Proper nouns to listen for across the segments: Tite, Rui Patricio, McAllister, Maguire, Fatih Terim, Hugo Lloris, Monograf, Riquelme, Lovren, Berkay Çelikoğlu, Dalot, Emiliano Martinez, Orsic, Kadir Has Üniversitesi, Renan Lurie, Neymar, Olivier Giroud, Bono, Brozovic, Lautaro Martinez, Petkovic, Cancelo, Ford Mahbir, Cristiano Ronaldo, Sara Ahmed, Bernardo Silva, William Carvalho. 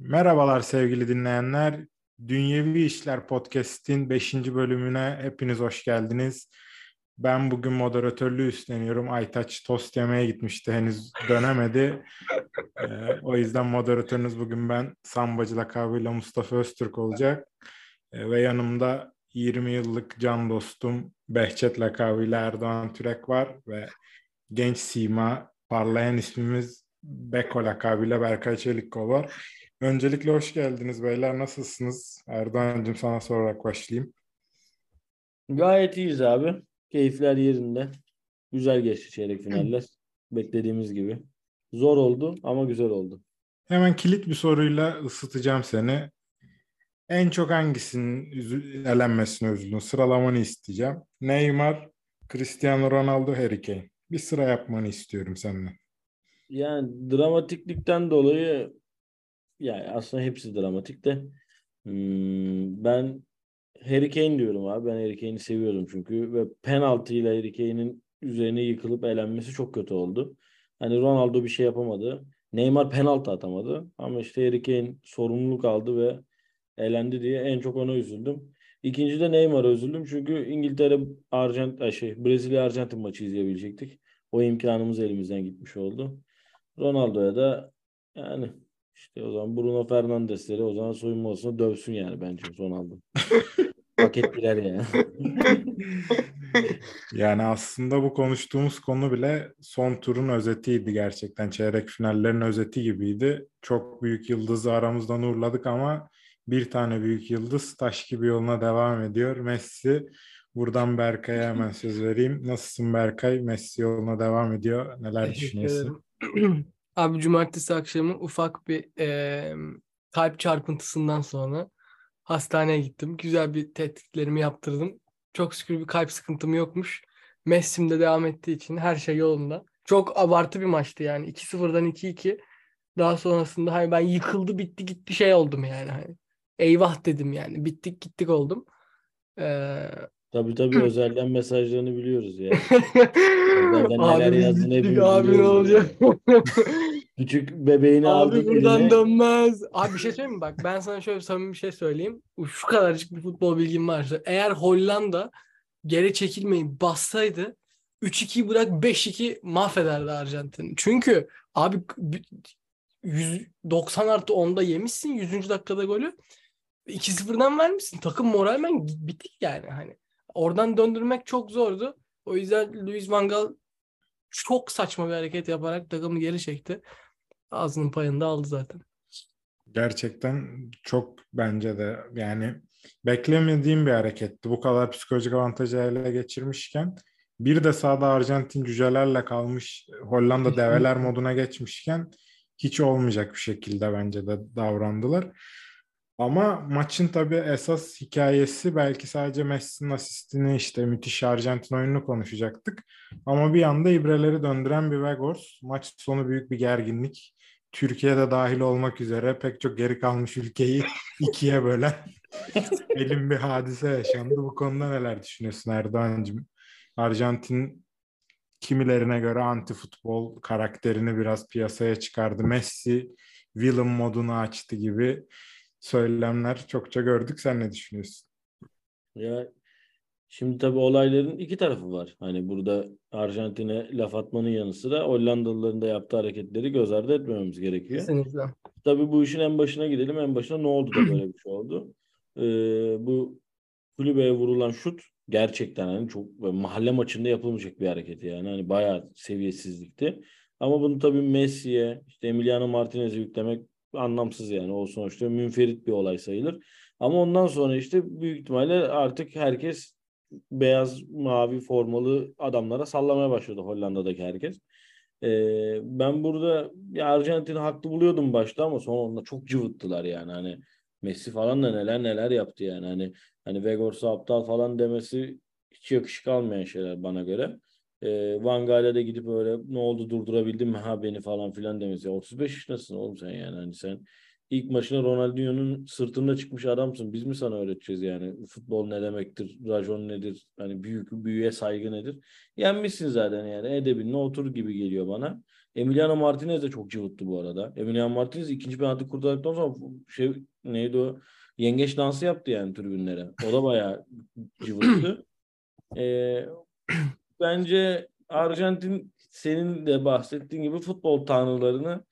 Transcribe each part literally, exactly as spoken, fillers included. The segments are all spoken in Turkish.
Merhabalar sevgili dinleyenler. Dünyevi İşler Podcast'in beşinci bölümüne hepiniz hoş geldiniz. Ben bugün moderatörlüğü üstleniyorum. Aytaç tost yemeye gitmişti, henüz dönemedi. ee, o yüzden moderatörünüz bugün ben, Sambacı lakabıyla Mustafa Öztürk olacak. Ee, ve yanımda yirmi yıllık can dostum Behçet lakabıyla Erdoğan Türek var. Ve genç sima, parlayan ismimiz Beko lakabıyla Berkay Çelikoğlu var. Öncelikle hoş geldiniz beyler. Nasılsınız? Erdoğan'cığım sana sorarak başlayayım. Gayet iyiyiz abi. Keyifler yerinde. Güzel geçti çeyrek finaller. Beklediğimiz gibi. Zor oldu ama güzel oldu. Hemen kilit bir soruyla ısıtacağım seni. En çok hangisinin üzü- elenmesine üzüldün? Sıralamanı isteyeceğim. Neymar, Cristiano Ronaldo, Harry Kane. Bir sıra yapmanı istiyorum seninle. Yani dramatiklikten dolayı, yani aslında hepsi dramatik de. Hmm, ben Harry Kane diyorum abi. Ben Harry Kane'i seviyorum çünkü. Ve penaltıyla Harry Kane'in üzerine yıkılıp elenmesi çok kötü oldu. Hani Ronaldo bir şey yapamadı. Neymar penaltı atamadı. Ama işte Harry Kane sorumluluk aldı ve elendi diye en çok ona üzüldüm. İkinci de Neymar'a üzüldüm. Çünkü İngiltere, Arjant, şey, Brezilya Arjantin maçı izleyebilecektik. O imkanımız elimizden gitmiş oldu. Ronaldo'ya da yani işte o zaman Bruno Fernandes'leri o zaman soyunma odasına dövsün yani bence Ronaldo. Pakettiler yani. Yani aslında bu konuştuğumuz konu bile son turun özetiydi gerçekten. Çeyrek finallerin özeti gibiydi. Çok büyük yıldızı aramızdan uğurladık ama bir tane büyük yıldız taş gibi yoluna devam ediyor. Messi. Buradan Berkay'a hemen söz vereyim. Nasılsın Berkay? Messi yoluna devam ediyor. Neler düşünüyorsun? Abi cumartesi akşamı ufak bir e, kalp çarpıntısından sonra hastaneye gittim. Güzel bir tetkiklerimi yaptırdım. Çok şükür bir kalp sıkıntım yokmuş. Messi'm de devam ettiği için her şey yolunda. Çok abartı bir maçtı yani. iki sıfırdan iki iki. Daha sonrasında hani ben yıkıldı bitti gitti şey oldum yani. Hani eyvah dedim yani. Bittik gittik oldum. Ee, tabii tabii özelden mesajlarını biliyoruz yani. Abi bittik abi ne olacak? Küçük bebeğini aldı. Abi buradan eline dönmez. Abi bir şey söyleyeyim mi? Bak ben sana şöyle samimi bir şey söyleyeyim. Şu kadarcık bir futbol bilgim varsa. Eğer Hollanda geri çekilmeyi bassaydı üç iki bırak beş iki mahvederdi Arjantin. Çünkü abi yüz doksan artı onda yemişsin yüzüncü dakikada golü. iki sıfırdan vermişsin. Takım moralmen bitik yani. Hani oradan döndürmek çok zordu. O yüzden Louis van Gaal çok saçma bir hareket yaparak takımı geri çekti. Ağzının payını da aldı zaten. Gerçekten çok bence de yani beklemediğim bir hareketti. Bu kadar psikolojik avantajı ele geçirmişken bir de sahada Arjantin cücelerle kalmış, Hollanda develer moduna geçmişken hiç olmayacak bir şekilde bence de davrandılar. Ama maçın tabii esas hikayesi belki sadece Messi'nin asistini, işte müthiş Arjantin oyununu konuşacaktık. Ama bir anda ibreleri döndüren bir Wegors. Maç sonu büyük bir gerginlik. Türkiye'de dahil olmak üzere pek çok geri kalmış ülkeyi ikiye bölen elin bir hadise yaşandı. Bu konuda neler düşünüyorsun Erdoğan'cığım? Arjantin kimilerine göre anti futbol karakterini biraz piyasaya çıkardı. Messi villain modunu açtı gibi söylemler çokça gördük. Sen ne düşünüyorsun? Ya şimdi tabii olayların iki tarafı var. Hani burada Arjantin'e laf atmanın yanı sıra Hollandalıların da yaptığı hareketleri göz ardı etmememiz gerekiyor. Kesinlikle. Tabii bu işin en başına gidelim. En başına ne oldu da böyle bir şey oldu? Ee, bu kulübeye vurulan şut gerçekten hani çok mahalle maçında yapılmayacak bir hareketi yani. Hani bayağı seviyesizlikti. Ama bunu tabii Messi'ye, işte Emiliano Martinez'e yüklemek anlamsız yani. O sonuçta münferit bir olay sayılır. Ama ondan sonra işte büyük ihtimalle artık herkes beyaz mavi formalı adamlara sallamaya başladı Hollanda'daki herkes. Ee, ben burada Arjantin'i haklı buluyordum başta ama sonra onda çok cıvıttılar yani. Hani Messi falan da neler neler yaptı yani. Hani hani Wegors'a aptal falan demesi hiç yakışık almayan şeyler bana göre. E, Van Gaal'a da gidip öyle ne oldu durdurabildim mi ha beni falan filan demesi. Ya otuz beş yaşındasın oğlum sen yani. Hani sen ilk maçına Ronaldinho'nun sırtında çıkmış adamsın. Biz mi sana öğreteceğiz yani? Futbol ne demektir? Rajon nedir? Hani büyük büyüye saygı nedir? Yenmişsin zaten yani. Edebinle otur gibi geliyor bana. Emiliano Martinez de çok cıvıttı bu arada. Emiliano Martinez ikinci penaltı kurtardıktan sonra şey neydi o? Yengeç dansı yaptı yani tribünlere. O da bayağı cıvıttı. Ee, bence Arjantin senin de bahsettiğin gibi futbol tanrılarını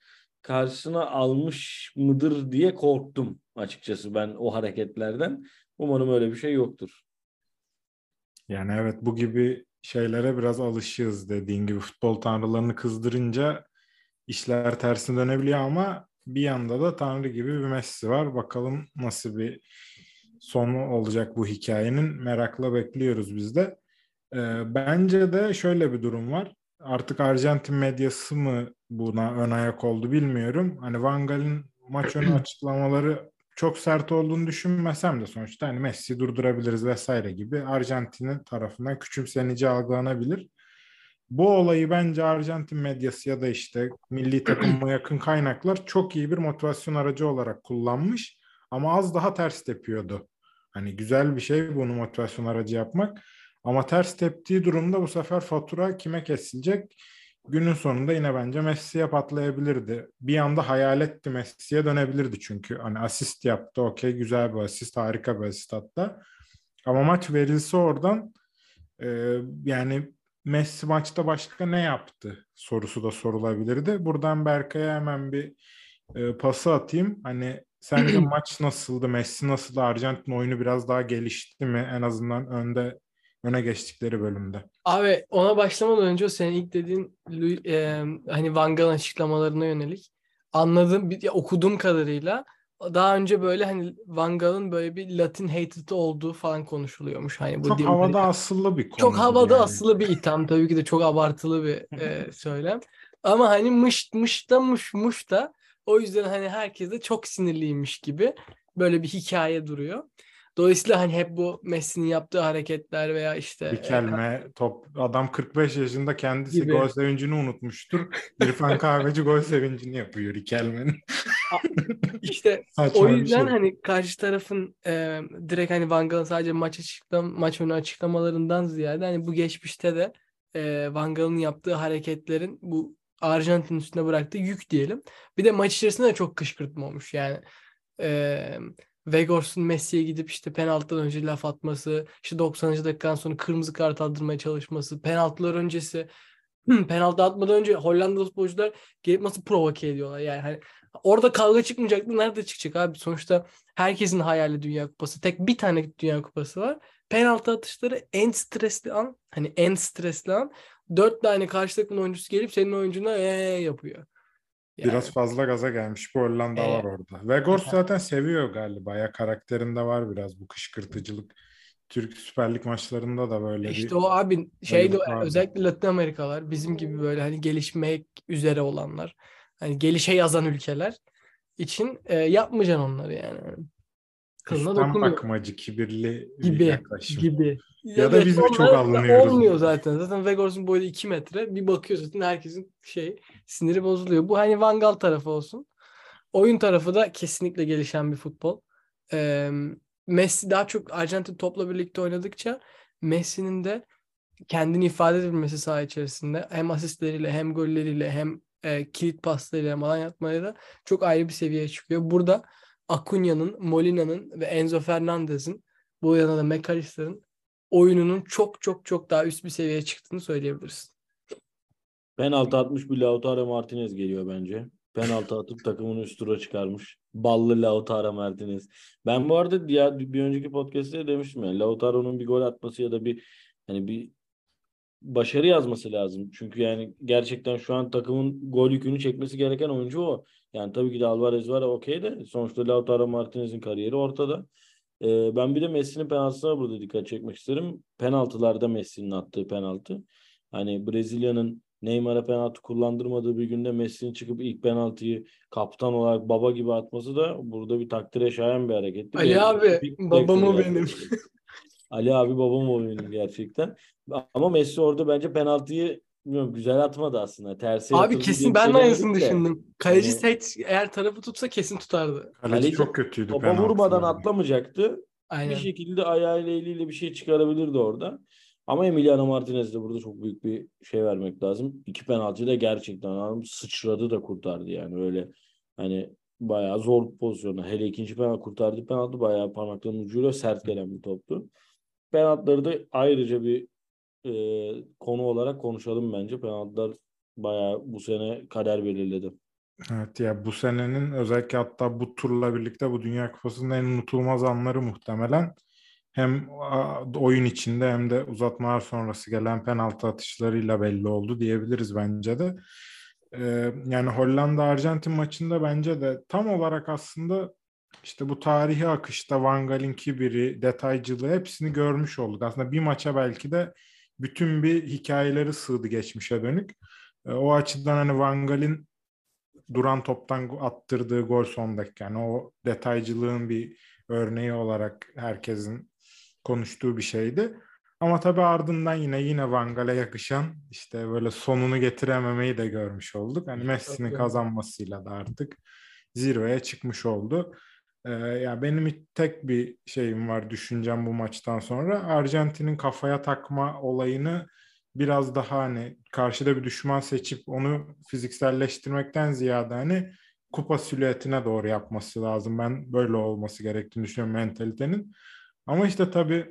karşısına almış mıdır diye korktum açıkçası ben o hareketlerden. Umarım öyle bir şey yoktur. Yani evet, bu gibi şeylere biraz alışığız dediğin gibi. Futbol tanrılarını kızdırınca işler tersine dönebiliyor ama bir yanda da tanrı gibi bir Messi var. Bakalım nasıl bir sonu olacak bu hikayenin, merakla bekliyoruz biz de. Ee, bence de şöyle bir durum var. Artık Arjantin medyası mı buna ön ayak oldu bilmiyorum. Hani Van Gaal'in maç önü açıklamaları çok sert olduğunu düşünmesem de sonuçta hani Messi'yi durdurabiliriz vesaire gibi Arjantin'in tarafından küçümsenici algılanabilir. Bu olayı bence Arjantin medyası ya da işte milli takıma yakın kaynaklar çok iyi bir motivasyon aracı olarak kullanmış ama az daha ters tepiyordu. Hani güzel bir şey bunu motivasyon aracı yapmak ama ters teptiği durumda bu sefer fatura kime kesilecek? Günün sonunda yine bence Messi'ye patlayabilirdi. Bir anda hayaletti, Messi'ye dönebilirdi çünkü. Hani asist yaptı, okey, güzel bir asist, harika bir asist hatta. Ama maç verilse oradan e, yani Messi maçta başka ne yaptı sorusu da sorulabilirdi. Buradan Berkay'a hemen bir e, pası atayım. Hani sence maç nasıldı, Messi nasıldı, Arjantin oyunu biraz daha gelişti mi en azından önde? Öne geçtikleri bölümde. Abi ona başlamadan önce senin ilk dediğin e, hani Van Gaal açıklamalarına yönelik anladığım, bir, okuduğum kadarıyla daha önce böyle hani Van Gaal'ın böyle bir Latin hatred'i olduğu falan konuşuluyormuş. Hani bu çok havada bir, asıllı bir konu. Çok havada yani. Asıllı bir itham tabii ki de çok abartılı bir e, söylem. Ama hani mış mış da mış mış da o yüzden hani herkes de çok sinirliymiş gibi böyle bir hikaye duruyor. Dolayısıyla hani hep bu Messi'nin yaptığı hareketler veya işte... Riquelme, e, top, adam kırk beş yaşında kendisi gibi. Gol sevincini unutmuştur. İrfan Kahveci gol sevincini yapıyor Riquelme'nin. İşte o yüzden şey. Hani karşı tarafın e, direkt hani Van Gaal'ın sadece maç açıklam maç önü açıklamalarından ziyade hani bu geçmişte de e, Van Gaal'ın yaptığı hareketlerin bu Arjantin üstüne bıraktığı yük diyelim. Bir de maç içerisinde de çok kışkırtma olmuş yani... E, Wegors'un Messi'ye gidip işte penaltıdan önce laf atması, işte doksanıncı dakikanın sonra kırmızı kart aldırmaya çalışması, penaltılar öncesi, penaltı atmadan önce Hollandalı futbolcular gelip nasıl provoke ediyorlar yani hani orada kavga çıkmayacaktı, nerede çıkacak abi? Sonuçta herkesin hayali Dünya Kupası, tek bir tane Dünya Kupası var. Penaltı atışları en stresli an, hani en stresli an, dört tane karşı takımın oyuncusu gelip senin oyuncuna ee yapıyor. Yani. Biraz fazla gaza gelmiş bir Hollanda ee, var orada. Wegors evet. Zaten seviyor galiba ya, karakterinde var biraz bu kışkırtıcılık. Türk Süper Lig maçlarında da böyle işte bir... İşte o abi şey de, özellikle Latin Amerikalar bizim gibi böyle hani gelişmek üzere olanlar. Hani gelişe yazan ülkeler için e, yapmayacaksın onları yani. Kızına dokunuyor. Bakmacı, kibirli gibi, yaklaşım. Gibi. Ya, ya da biz mi çok alınıyoruz? Olmuyor zaten. Zaten Wegors'un boyu iki metre. Bir bakıyorsun zaten herkesin şey siniri bozuluyor. Bu hani Van Gaal tarafı olsun. Oyun tarafı da kesinlikle gelişen bir futbol. Ee, Messi daha çok Arjantin topla birlikte oynadıkça Messi'nin de kendini ifade edebilmesi saha içerisinde hem asistleriyle hem golleriyle hem e, kilit paslarıyla hem alan yatmalarıyla çok ayrı bir seviyeye çıkıyor. Burada Acuña'nın, Molina'nın ve Enzo Fernandez'in, bu yana da McAllister'ın oyununun çok çok çok daha üst bir seviyeye çıktığını söyleyebiliriz. Penaltı atmış bir Lautaro Martinez geliyor bence. Penaltı atıp takımını üst tura çıkarmış. Ballı Lautaro Martinez. Ben bu arada diğer bir önceki podcast'te demiştim ya. Lautaro'nun bir gol atması ya da bir hani bir başarı yazması lazım. Çünkü yani gerçekten şu an takımın gol yükünü çekmesi gereken oyuncu o. Yani tabii ki de Álvarez var, okey de sonuçta Lautaro Martinez'in kariyeri ortada. Ee, ben bir de Messi'nin penaltısına burada dikkat çekmek isterim. Penaltılarda Messi'nin attığı penaltı. Hani Brezilya'nın Neymar'a penaltı kullandırmadığı bir günde Messi'nin çıkıp ilk penaltıyı kaptan olarak baba gibi atması da burada bir takdire şayan bir hareketti. Ali benim abi, babamı benim. Ali abi babam o benim gerçekten. Ama Messi orada bence penaltıyı bilmiyorum, güzel atmadı aslında. Tersi abi kesin, ben aynısını düşündüm. Kaleci yani, seç eğer tarafı tutsa kesin tutardı. Kaleci, kaleci çok kötüydü. Topa vurmadan yani atlamayacaktı. Aynen. Bir şekilde ayağıyla eliyle bir şey çıkarabilirdi orada. Ama Emiliano Martinez de burada çok büyük bir şey vermek lazım. İki penaltıyı da gerçekten sıçradı da kurtardı yani. Öyle hani bayağı zor pozisyonu. Hele ikinci penaltı kurtardı. Penaltı bayağı parmaklarının ucuyla sert gelen bir toptu. Penaltıları da ayrıca bir e, konu olarak konuşalım bence. Penaltılar bayağı bu sene kader belirledi. Evet ya, bu senenin özellikle hatta bu turla birlikte bu Dünya Kupası'nın en unutulmaz anları muhtemelen. Hem oyun içinde hem de uzatmalar sonrası gelen penaltı atışlarıyla belli oldu diyebiliriz bence de. Ee, yani Hollanda-Arjantin maçında bence de tam olarak aslında işte bu tarihi akışta Van Gaal'in kibiri, detaycılığı hepsini görmüş olduk. Aslında bir maça belki de bütün bir hikayeleri sığdı geçmişe dönük. Ee, o açıdan hani Van Gaal'in duran toptan attırdığı gol son dakika. Yani o detaycılığın bir örneği olarak herkesin konuştuğu bir şeydi. Ama tabii ardından yine yine Van Gaal'e yakışan işte böyle sonunu getirememeyi de görmüş olduk. Hani Messi'nin kazanmasıyla da artık zirveye çıkmış oldu. Ee, ya benim tek bir şeyim var, düşüncem bu maçtan sonra. Arjantin'in kafaya takma olayını biraz daha hani karşıda bir düşman seçip onu fizikselleştirmekten ziyade hani kupa silüetine doğru yapması lazım. Ben böyle olması gerektiğini düşünüyorum mentalitenin. Ama işte tabii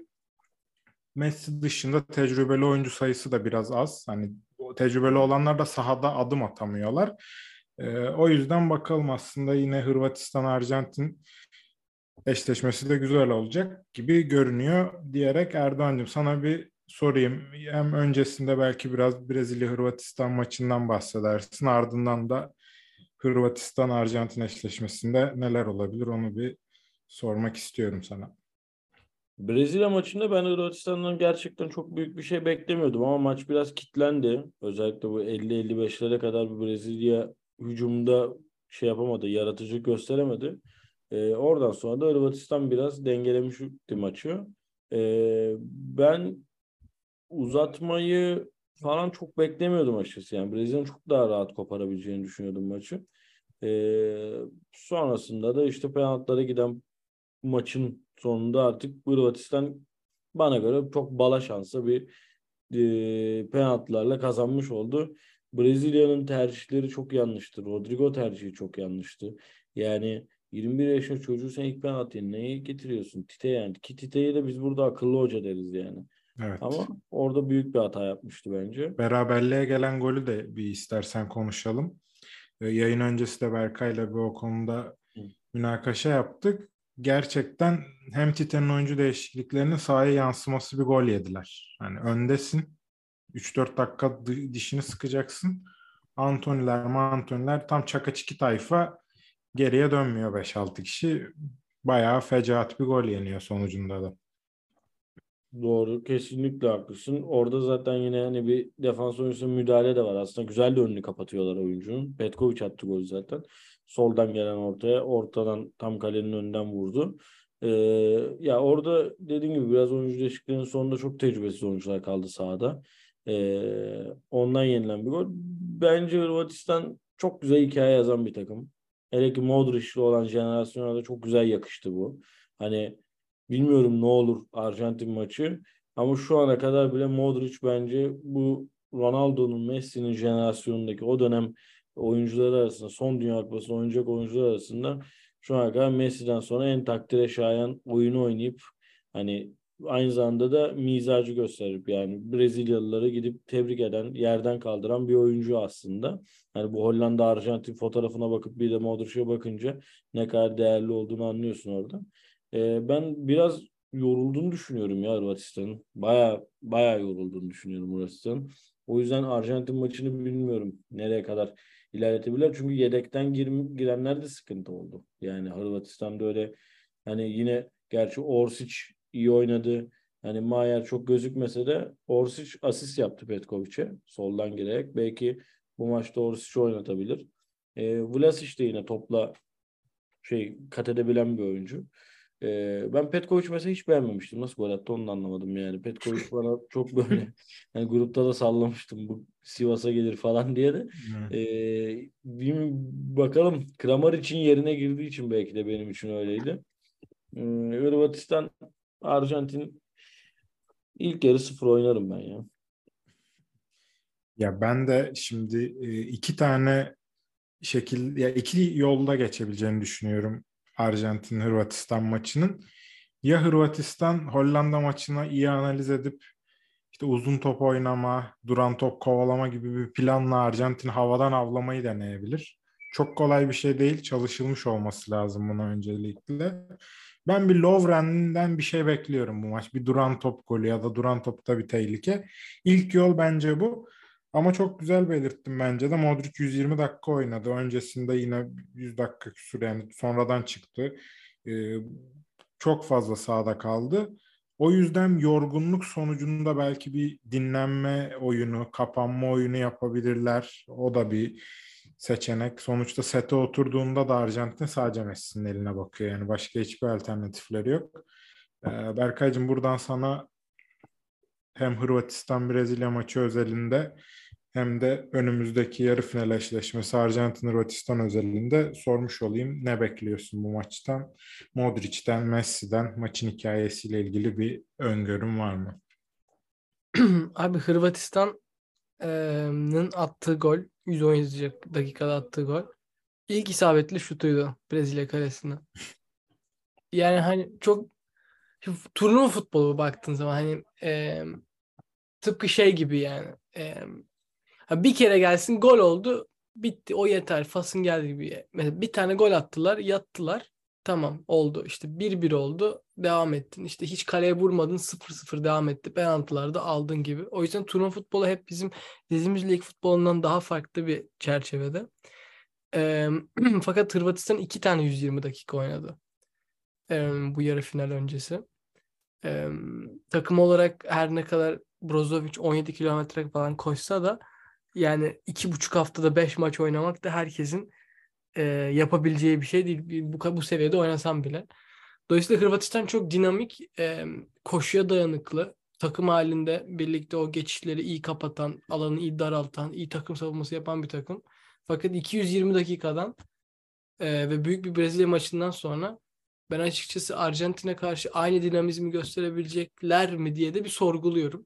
Messi dışında tecrübeli oyuncu sayısı da biraz az. Hani tecrübeli olanlar da sahada adım atamıyorlar. Ee, o yüzden bakalım, aslında yine Hırvatistan-Arjantin eşleşmesi de güzel olacak gibi görünüyor diyerek Erdoğan'cığım sana bir sorayım. Hem öncesinde belki biraz Brezilya-Hırvatistan maçından bahsedersin. Ardından da Hırvatistan-Arjantin eşleşmesinde neler olabilir onu bir sormak istiyorum sana. Brezilya maçında ben Hırvatistan'dan gerçekten çok büyük bir şey beklemiyordum ama maç biraz kilitlendi. Özellikle bu elli elli beşlere kadar bir Brezilya hücumda şey yapamadı, yaratıcılık gösteremedi. Ee, oradan sonra da Hırvatistan biraz dengelemişti maçı. Ee, ben uzatmayı falan çok beklemiyordum açıkçası. Yani Brezilya'nın çok daha rahat koparabileceğini düşünüyordum maçı. Ee, sonrasında da işte penaltılara giden maçın sonunda artık Hırvatistan bana göre çok bala şansa bir e, penaltılarla kazanmış oldu. Brezilya'nın tercihleri çok yanlıştı. Rodrigo tercihi çok yanlıştı. Yani yirmi bir yaşında çocuğu sen ilk penaltıyı neye getiriyorsun? Tite yani. Ki Tite'ye de biz burada akıllı hoca deriz yani. Evet. Ama orada büyük bir hata yapmıştı bence. Beraberliğe gelen golü de bir istersen konuşalım. Yayın öncesi de Berkay'la bir o konuda münakaşa yaptık. Gerçekten hem Tite'nin oyuncu değişikliklerinin sahaya yansıması bir gol yediler. Yani öndesin. üç dört dakika dişini sıkacaksın. Antoniler, Mantoniler tam çakaçiki tayfa, geriye dönmüyor beş altı kişi. Bayağı fecaat bir gol yeniyor sonucunda da. Doğru, kesinlikle haklısın. Orada zaten yine hani bir defans oyuncusunun müdahale de var. Aslında güzel de önünü kapatıyorlar oyuncunun. Petkovic attı golü zaten. Soldan gelen ortaya, ortadan tam kalenin önünden vurdu. Ee, ya orada dediğim gibi biraz oyuncu değişikliğinin sonunda çok tecrübesiz oyuncular kaldı sahada. Ee, ondan yenilen bir gol. Bence Hırvatistan çok güzel hikaye yazan bir takım. Hele ki Modric'li olan jenerasyona da çok güzel yakıştı bu. Hani bilmiyorum ne olur Arjantin maçı ama şu ana kadar bile Modric bence bu Ronaldo'nun, Messi'nin jenerasyonundaki o dönem oyuncuları arasında, son Dünya Kupası'nda oynayacak oyuncular arasında şu ana kadar Messi'den sonra en takdire şayan oyunu oynayıp hani aynı zamanda da mizacı gösterip yani Brezilyalılara gidip tebrik eden, yerden kaldıran bir oyuncu aslında. Yani bu Hollanda-Arjantin fotoğrafına bakıp bir de Modric'e bakınca ne kadar değerli olduğunu anlıyorsun orada. Ben biraz yorulduğunu düşünüyorum ya Hırvatistan'ın. Baya baya yorulduğunu düşünüyorum Hırvatistan'ın. O yüzden Arjantin maçını bilmiyorum nereye kadar ilerletebilirler. Çünkü yedekten gir- girenler de sıkıntı oldu. Yani Hırvatistan'da öyle hani yine gerçi Orsic iyi oynadı. Hani Maguire çok gözükmese de Orsic asist yaptı Petkovic'e soldan girerek. Belki bu maçta Orsic'i oynatabilir. E, Vlasic de yine topla şey kat edebilen bir oyuncu. Ee, ben Petkovic mesela hiç beğenmemiştim. Nasıl gol attı onu da anlamadım yani. Petkovic bana çok böyle yani grupta da sallamıştım bu Sivas'a gelir falan diye de. Ee, bir bakalım Kramar için yerine girdiği için belki de benim için öyleydi. Ee, Hırvatistan Arjantin ilk yarı sıfır oynarım ben ya. Ya ben de şimdi iki tane şekil ya iki yolda geçebileceğini düşünüyorum Arjantin-Hırvatistan maçının. Ya Hırvatistan-Hollanda maçına iyi analiz edip işte uzun top oynama, duran top kovalama gibi bir planla Arjantin havadan avlamayı deneyebilir. Çok kolay bir şey değil. Çalışılmış olması lazım buna öncelikle. Ben bir Lovren'den bir şey bekliyorum bu maç. Bir duran top golü ya da duran topta bir tehlike. İlk yol bence bu. Ama çok güzel belirttim bence de. Modric yüz yirmi dakika oynadı. Öncesinde yine yüz dakika küsur yani sonradan çıktı. Ee, çok fazla sahada kaldı. O yüzden yorgunluk sonucunda belki bir dinlenme oyunu, kapanma oyunu yapabilirler. O da bir seçenek. Sonuçta sete oturduğunda da Arjantin sadece Messi'nin eline bakıyor. Yani başka hiçbir alternatifleri yok. Ee, Berkay'cığım buradan sana hem Hırvatistan-Brezilya maçı özelinde hem de önümüzdeki yarı final eşleşmesi Arjantin-Hırvatistan özelinde sormuş olayım. Ne bekliyorsun bu maçtan? Modric'ten, Messi'den maçın hikayesiyle ilgili bir öngörüm var mı? Abi Hırvatistan'ın attığı gol, yüz on yedinci dakikada attığı gol ilk isabetli şutuydu Brezilya kalesine. Yani hani çok turnuva futbolu baktığın zaman hani e, tıpkı şey gibi yani e, bir kere gelsin gol oldu bitti o yeter Fas'ın geldi gibi. Mesela bir tane gol attılar yattılar tamam oldu işte bir bir oldu devam ettin işte hiç kaleye vurmadın sıfır sıfır devam etti penaltılarda aldın gibi. O yüzden turnuva futbolu hep bizim dediğimiz lig futbolundan daha farklı bir çerçevede. E, fakat Hırvatistan iki tane yüz yirmi dakika oynadı bu yarı final öncesi. Ee, takım olarak her ne kadar Brozovic on yedi kilometre falan koşsa da yani iki buçuk haftada beş maç oynamak da herkesin e, yapabileceği bir şey değil. Bu, bu seviyede oynasam bile. Dolayısıyla Hırvatistan çok dinamik, e, koşuya dayanıklı, takım halinde birlikte o geçişleri iyi kapatan, alanı iyi daraltan, iyi takım savunması yapan bir takım. Fakat iki yüz yirmi dakikadan e, ve büyük bir Brezilya maçından sonra ben açıkçası Arjantin'e karşı aynı dinamizmi gösterebilecekler mi diye de bir sorguluyorum.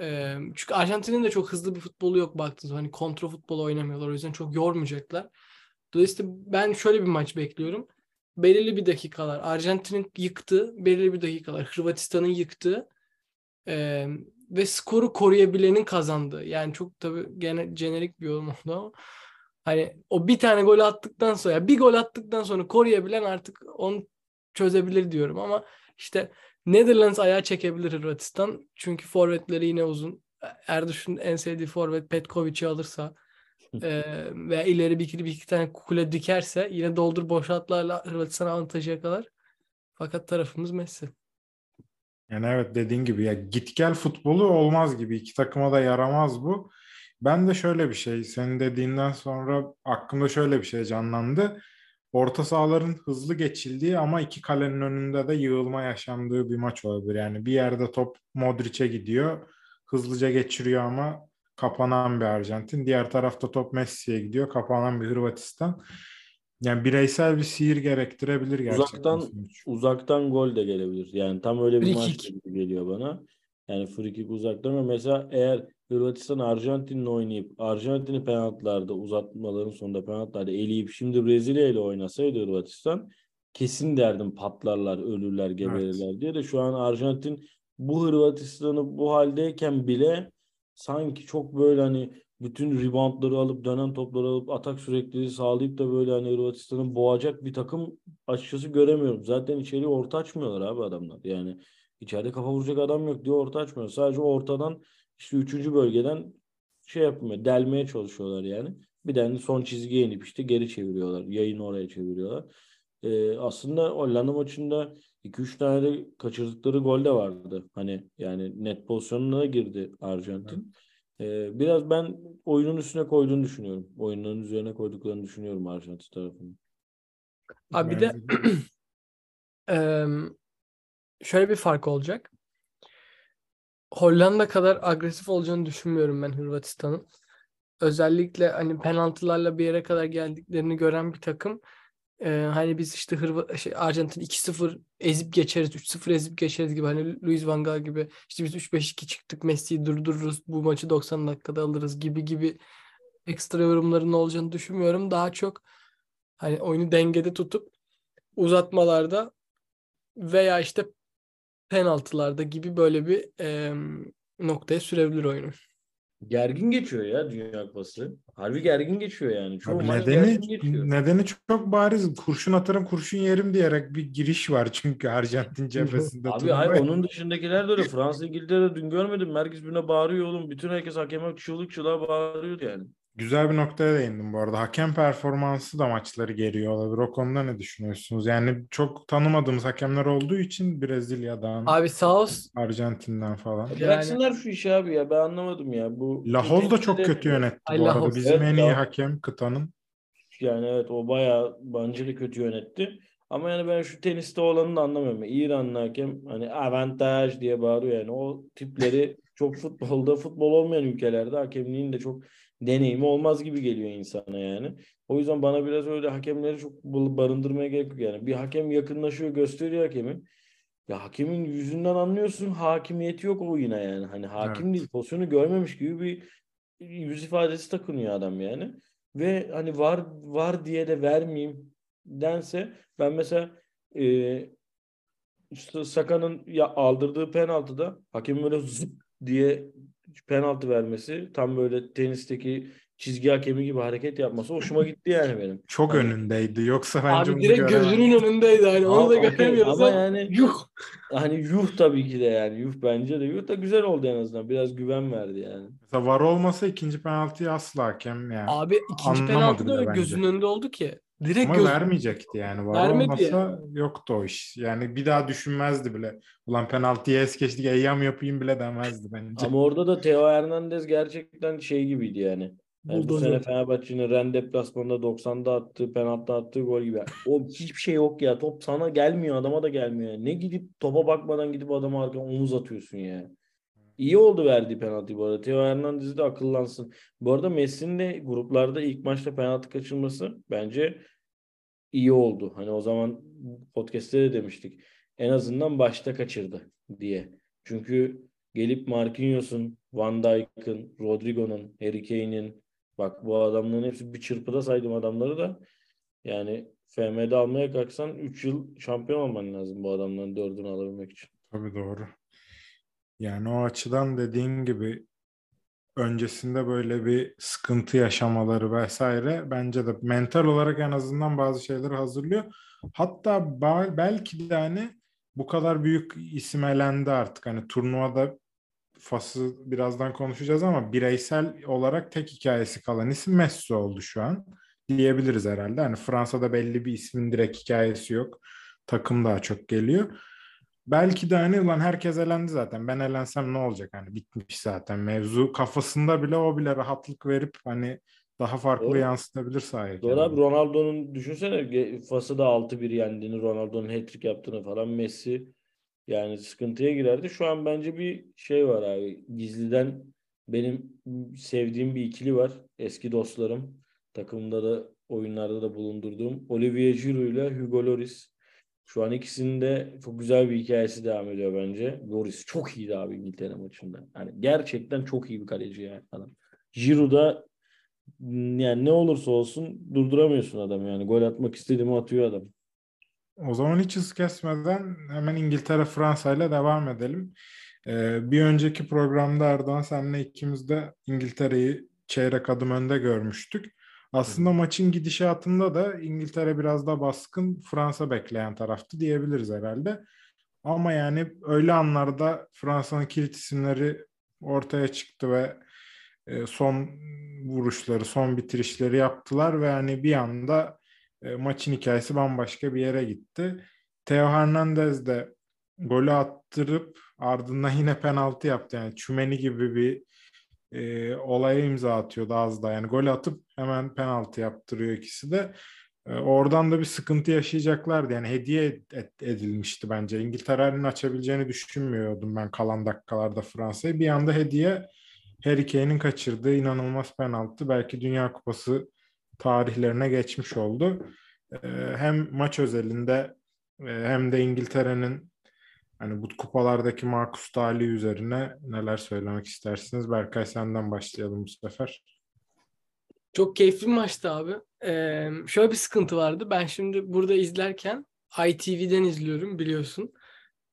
Ee, çünkü Arjantin'in de çok hızlı bir futbolu yok baktınız. Hani kontra futbolu oynamıyorlar. O yüzden çok yormayacaklar. Dolayısıyla ben şöyle bir maç bekliyorum. Belirli bir dakikalar. Arjantin'in yıktığı, belirli bir dakikalar. Hırvatistan'ın yıktığı e, ve skoru koruyabilenin kazandığı. Yani çok tabii gene jenerik bir yorum oldu ama hani o bir tane gol attıktan sonra ya bir gol attıktan sonra koruyabilen artık onu çözebilir diyorum ama işte Netherlands ayağa çekebilir Hırvatistan. Çünkü forvetleri yine uzun. Erduş'un en sevdiği forvet Petkovic'i alırsa e, veya ileri bir iki, bir iki tane kule dikerse yine doldur boşaltlarla Hırvatistan avantajı yakalar. Fakat tarafımız Messi. Yani evet dediğin gibi ya git gel futbolu olmaz gibi. İki takıma da yaramaz bu. Ben de şöyle bir şey, senin dediğinden sonra aklımda şöyle bir şey canlandı. Orta sahaların hızlı geçildiği ama iki kalenin önünde de yığılma yaşandığı bir maç olabilir. Yani bir yerde top Modric'e gidiyor, hızlıca geçiriyor ama kapanan bir Arjantin. Diğer tarafta top Messi'ye gidiyor, kapanan bir Hırvatistan. Yani bireysel bir sihir gerektirebilir gerçekten. Uzaktan, uzaktan gol de gelebilir. Yani tam öyle bir maç gibi geliyor bana. Yani free kick uzaktan ama mesela eğer Hırvatistan Arjantin'le oynayıp Arjantin'i penaltılarda uzatmaların sonunda penaltılarda eleyip şimdi Brezilya ile oynasaydı Hırvatistan kesin derdim patlarlar, ölürler, geberirler evet. diye de şu an Arjantin bu Hırvatistan'ı bu haldeyken bile sanki çok böyle hani bütün reboundları alıp dönen topları alıp atak sürekliliği sağlayıp da böyle hani Hırvatistan'ı boğacak bir takım açıkçası göremiyorum. Zaten içeriye orta açmıyorlar abi adamlar. Yani içeride kafa vuracak adam yok diye orta açmıyor. Sadece ortadan İşte üçüncü bölgeden şey yapmıyor, delmeye çalışıyorlar yani. Bir tane son çizgiye inip işte geri çeviriyorlar. Yayını oraya çeviriyorlar. Ee, aslında Hollanda maçında iki üç tane de kaçırdıkları gol de vardı. Hani yani net pozisyonuna da girdi Arjantin. Ee, biraz ben oyunun üstüne koyduğunu düşünüyorum. Oyunların üzerine koyduklarını düşünüyorum Arjantin tarafını. Abi bir de Ee, şöyle bir fark olacak. Hollanda kadar agresif olacağını düşünmüyorum ben Hırvatistan'ın. Özellikle hani penaltılarla bir yere kadar geldiklerini gören bir takım. Ee, hani biz işte Hırva- şey, Arjantin iki sıfır ezip geçeriz, üç sıfır ezip geçeriz gibi. Hani Louis van Gaal gibi işte biz üç beş iki çıktık, Messi'yi durdururuz, bu maçı doksan dakikada alırız gibi gibi ekstra yorumların olacağını düşünmüyorum. Daha çok hani oyunu dengede tutup uzatmalarda veya işte penaltılarda gibi böyle bir e, noktaya sürebilir oyunu. Gergin geçiyor ya Dünya Kupası. Harbi gergin geçiyor yani. Çok nedeni, geçiyor. Nedeni çok bariz. Kurşun atarım, kurşun yerim diyerek bir giriş var çünkü Arjantin cephesinde. Abi hayır, onun dışındakiler de öyle. Fransa, İngiltere'de dün görmedim. Merkez birine bağırıyor oğlum. Bütün herkes hakeme çığlık çığlığa bağırıyordu yani. Güzel bir noktaya değindim bu arada. Hakem performansı da maçları geriyor olabilir. O konuda ne düşünüyorsunuz? Yani çok tanımadığımız hakemler olduğu için Brezilya'dan, abi sağ olsun, Arjantin'den falan. Yani... Bıraksınlar şu işi abi ya. Ben anlamadım ya. Bu Lahoz da çok de... kötü yönetti Ay, bu Lahoz. arada. Bizim evet, en iyi hakem kıtanın. Yani evet, o bayağı bancılı kötü yönetti. Ama yani ben şu teniste olanı da anlamıyorum. İranlı hakem hani avantaj diye bağırıyor yani. O tipleri çok futbolda, futbol olmayan ülkelerde hakemliğin de çok deneyimi olmaz gibi geliyor insana yani. O yüzden bana biraz öyle hakemleri çok barındırmaya gerek yok yani. Bir hakem yakınlaşıyor, gösteriyor hakemin. Ya hakemin yüzünden anlıyorsun, hakimiyeti yok o yine yani. Hani hakim evet. değil, pozisyonu görmemiş gibi bir yüz ifadesi takınıyor adam yani. Ve hani var var diye de vermeyeyim dense, ben mesela e, işte Saka'nın ya aldırdığı penaltıda hakemin böyle zıp diye penaltı vermesi, tam böyle tenisteki çizgi hakemi gibi hareket yapması hoşuma gitti yani benim. Çok yani, önündeydi. Yoksa bence abi direkt gözünün önündeydi. Hani onu da göremiyoruz ama yani yuh. Hani yuh tabii ki de yani. Yuh bence de. Yuh da güzel oldu en azından. Biraz güven verdi yani. Mesela var olmasa ikinci penaltıyı asla hakem yani. Abi ikinci penaltı da gözünün önünde oldu ki. Direkt ama göz... vermeyecekti yani. Var Vermedi. olmasa yoktu o iş. Yani bir daha düşünmezdi bile. Ulan penaltıya es geçtik, eyyam yapayım bile demezdi bence. Ama orada da Teo Hernandez gerçekten şey gibiydi yani. yani bu sene Fenerbahçe'nin Rennes deplasmanında doksanda attığı, penaltıda attığı gol gibi. O hiçbir şey yok ya. Top sana gelmiyor, adama da gelmiyor. Ne gidip topa bakmadan gidip adama arkadan omuz atıyorsun yani. İyi oldu verdiği penaltıyı bu arada. Teo Hernandez de akıllansın. Bu arada Messi'nin de gruplarda ilk maçta penaltı kaçırması bence iyi oldu. Hani o zaman podcast'te de demiştik. En azından başta kaçırdı diye. Çünkü gelip Marquinhos'un, Van Dijk'ın, Rodrigo'nun, Harry Kane'in, bak bu adamların hepsi bir çırpıda saydım adamları da. Yani F M'de almaya kalksan üç yıl şampiyon olman lazım bu adamların dördünü alabilmek için. Tabii doğru. Yani o açıdan dediğin gibi öncesinde böyle bir sıkıntı yaşamaları vesaire bence de mental olarak en azından bazı şeyleri hazırlıyor. Hatta belki de hani bu kadar büyük isim elendi artık. Hani turnuvada Fas'ı birazdan konuşacağız ama bireysel olarak tek hikayesi kalan isim Messi oldu şu an diyebiliriz herhalde. Hani Fransa'da belli bir ismin direkt hikayesi yok. Takım daha çok geliyor. Belki de hani ulan herkes elendi zaten. Ben elensem ne olacak? Hani bitmiş zaten mevzu. Kafasında bile o bile rahatlık verip hani daha farklı Doğru. yansıtabilir sahip. Doğru abi, Ronaldo'nun düşünsene Fas'ı da altı bir yendiğini, Ronaldo'nun hat-trick yaptığını falan, Messi yani sıkıntıya girerdi. Şu an bence bir şey var abi. Gizliden benim sevdiğim bir ikili var. Eski dostlarım. Takımda da oyunlarda da bulundurduğum Olivier Giroud ile Hugo Lloris. Şu an ikisinin de çok güzel bir hikayesi devam ediyor bence. Lloris çok iyiydi abi İngiltere maçında. Yani gerçekten çok iyi bir kaleci yani adam. Giroud'a yani ne olursa olsun durduramıyorsun adam yani. Gol atmak istediğimi atıyor adam. O zaman hiç hız kesmeden hemen İngiltere Fransa'yla devam edelim. Ee, bir önceki programda Erdoğan senle ikimiz de İngiltere'yi çeyrek adım önde görmüştük. Aslında maçın gidişatında da İngiltere biraz daha baskın, Fransa bekleyen taraftı diyebiliriz herhalde. Ama yani öyle anlarda Fransa'nın kilit isimleri ortaya çıktı ve son vuruşları, son bitirişleri yaptılar ve hani bir anda maçın hikayesi bambaşka bir yere gitti. Teo Hernandez de golü attırıp ardından yine penaltı yaptı. Yani çümeni gibi bir E, olaya imza atıyordu az da. Yani gol atıp hemen penaltı yaptırıyor ikisi de. Oradan da bir sıkıntı yaşayacaklardı. Yani hediye edilmişti bence. İngiltere'nin açabileceğini düşünmüyordum ben kalan dakikalarda Fransa'yı. Bir anda hediye Harry Kane'in kaçırdığı inanılmaz penaltı. Belki Dünya Kupası tarihlerine geçmiş oldu. Hem maç özelinde hem de İngiltere'nin hani bu kupalardaki makus tali üzerine neler söylemek istersiniz? Berkay, senden başlayalım bu sefer. Çok keyifli bir maçtı abi. Ee, şöyle bir sıkıntı vardı. Ben şimdi burada izlerken I T V'den izliyorum biliyorsun.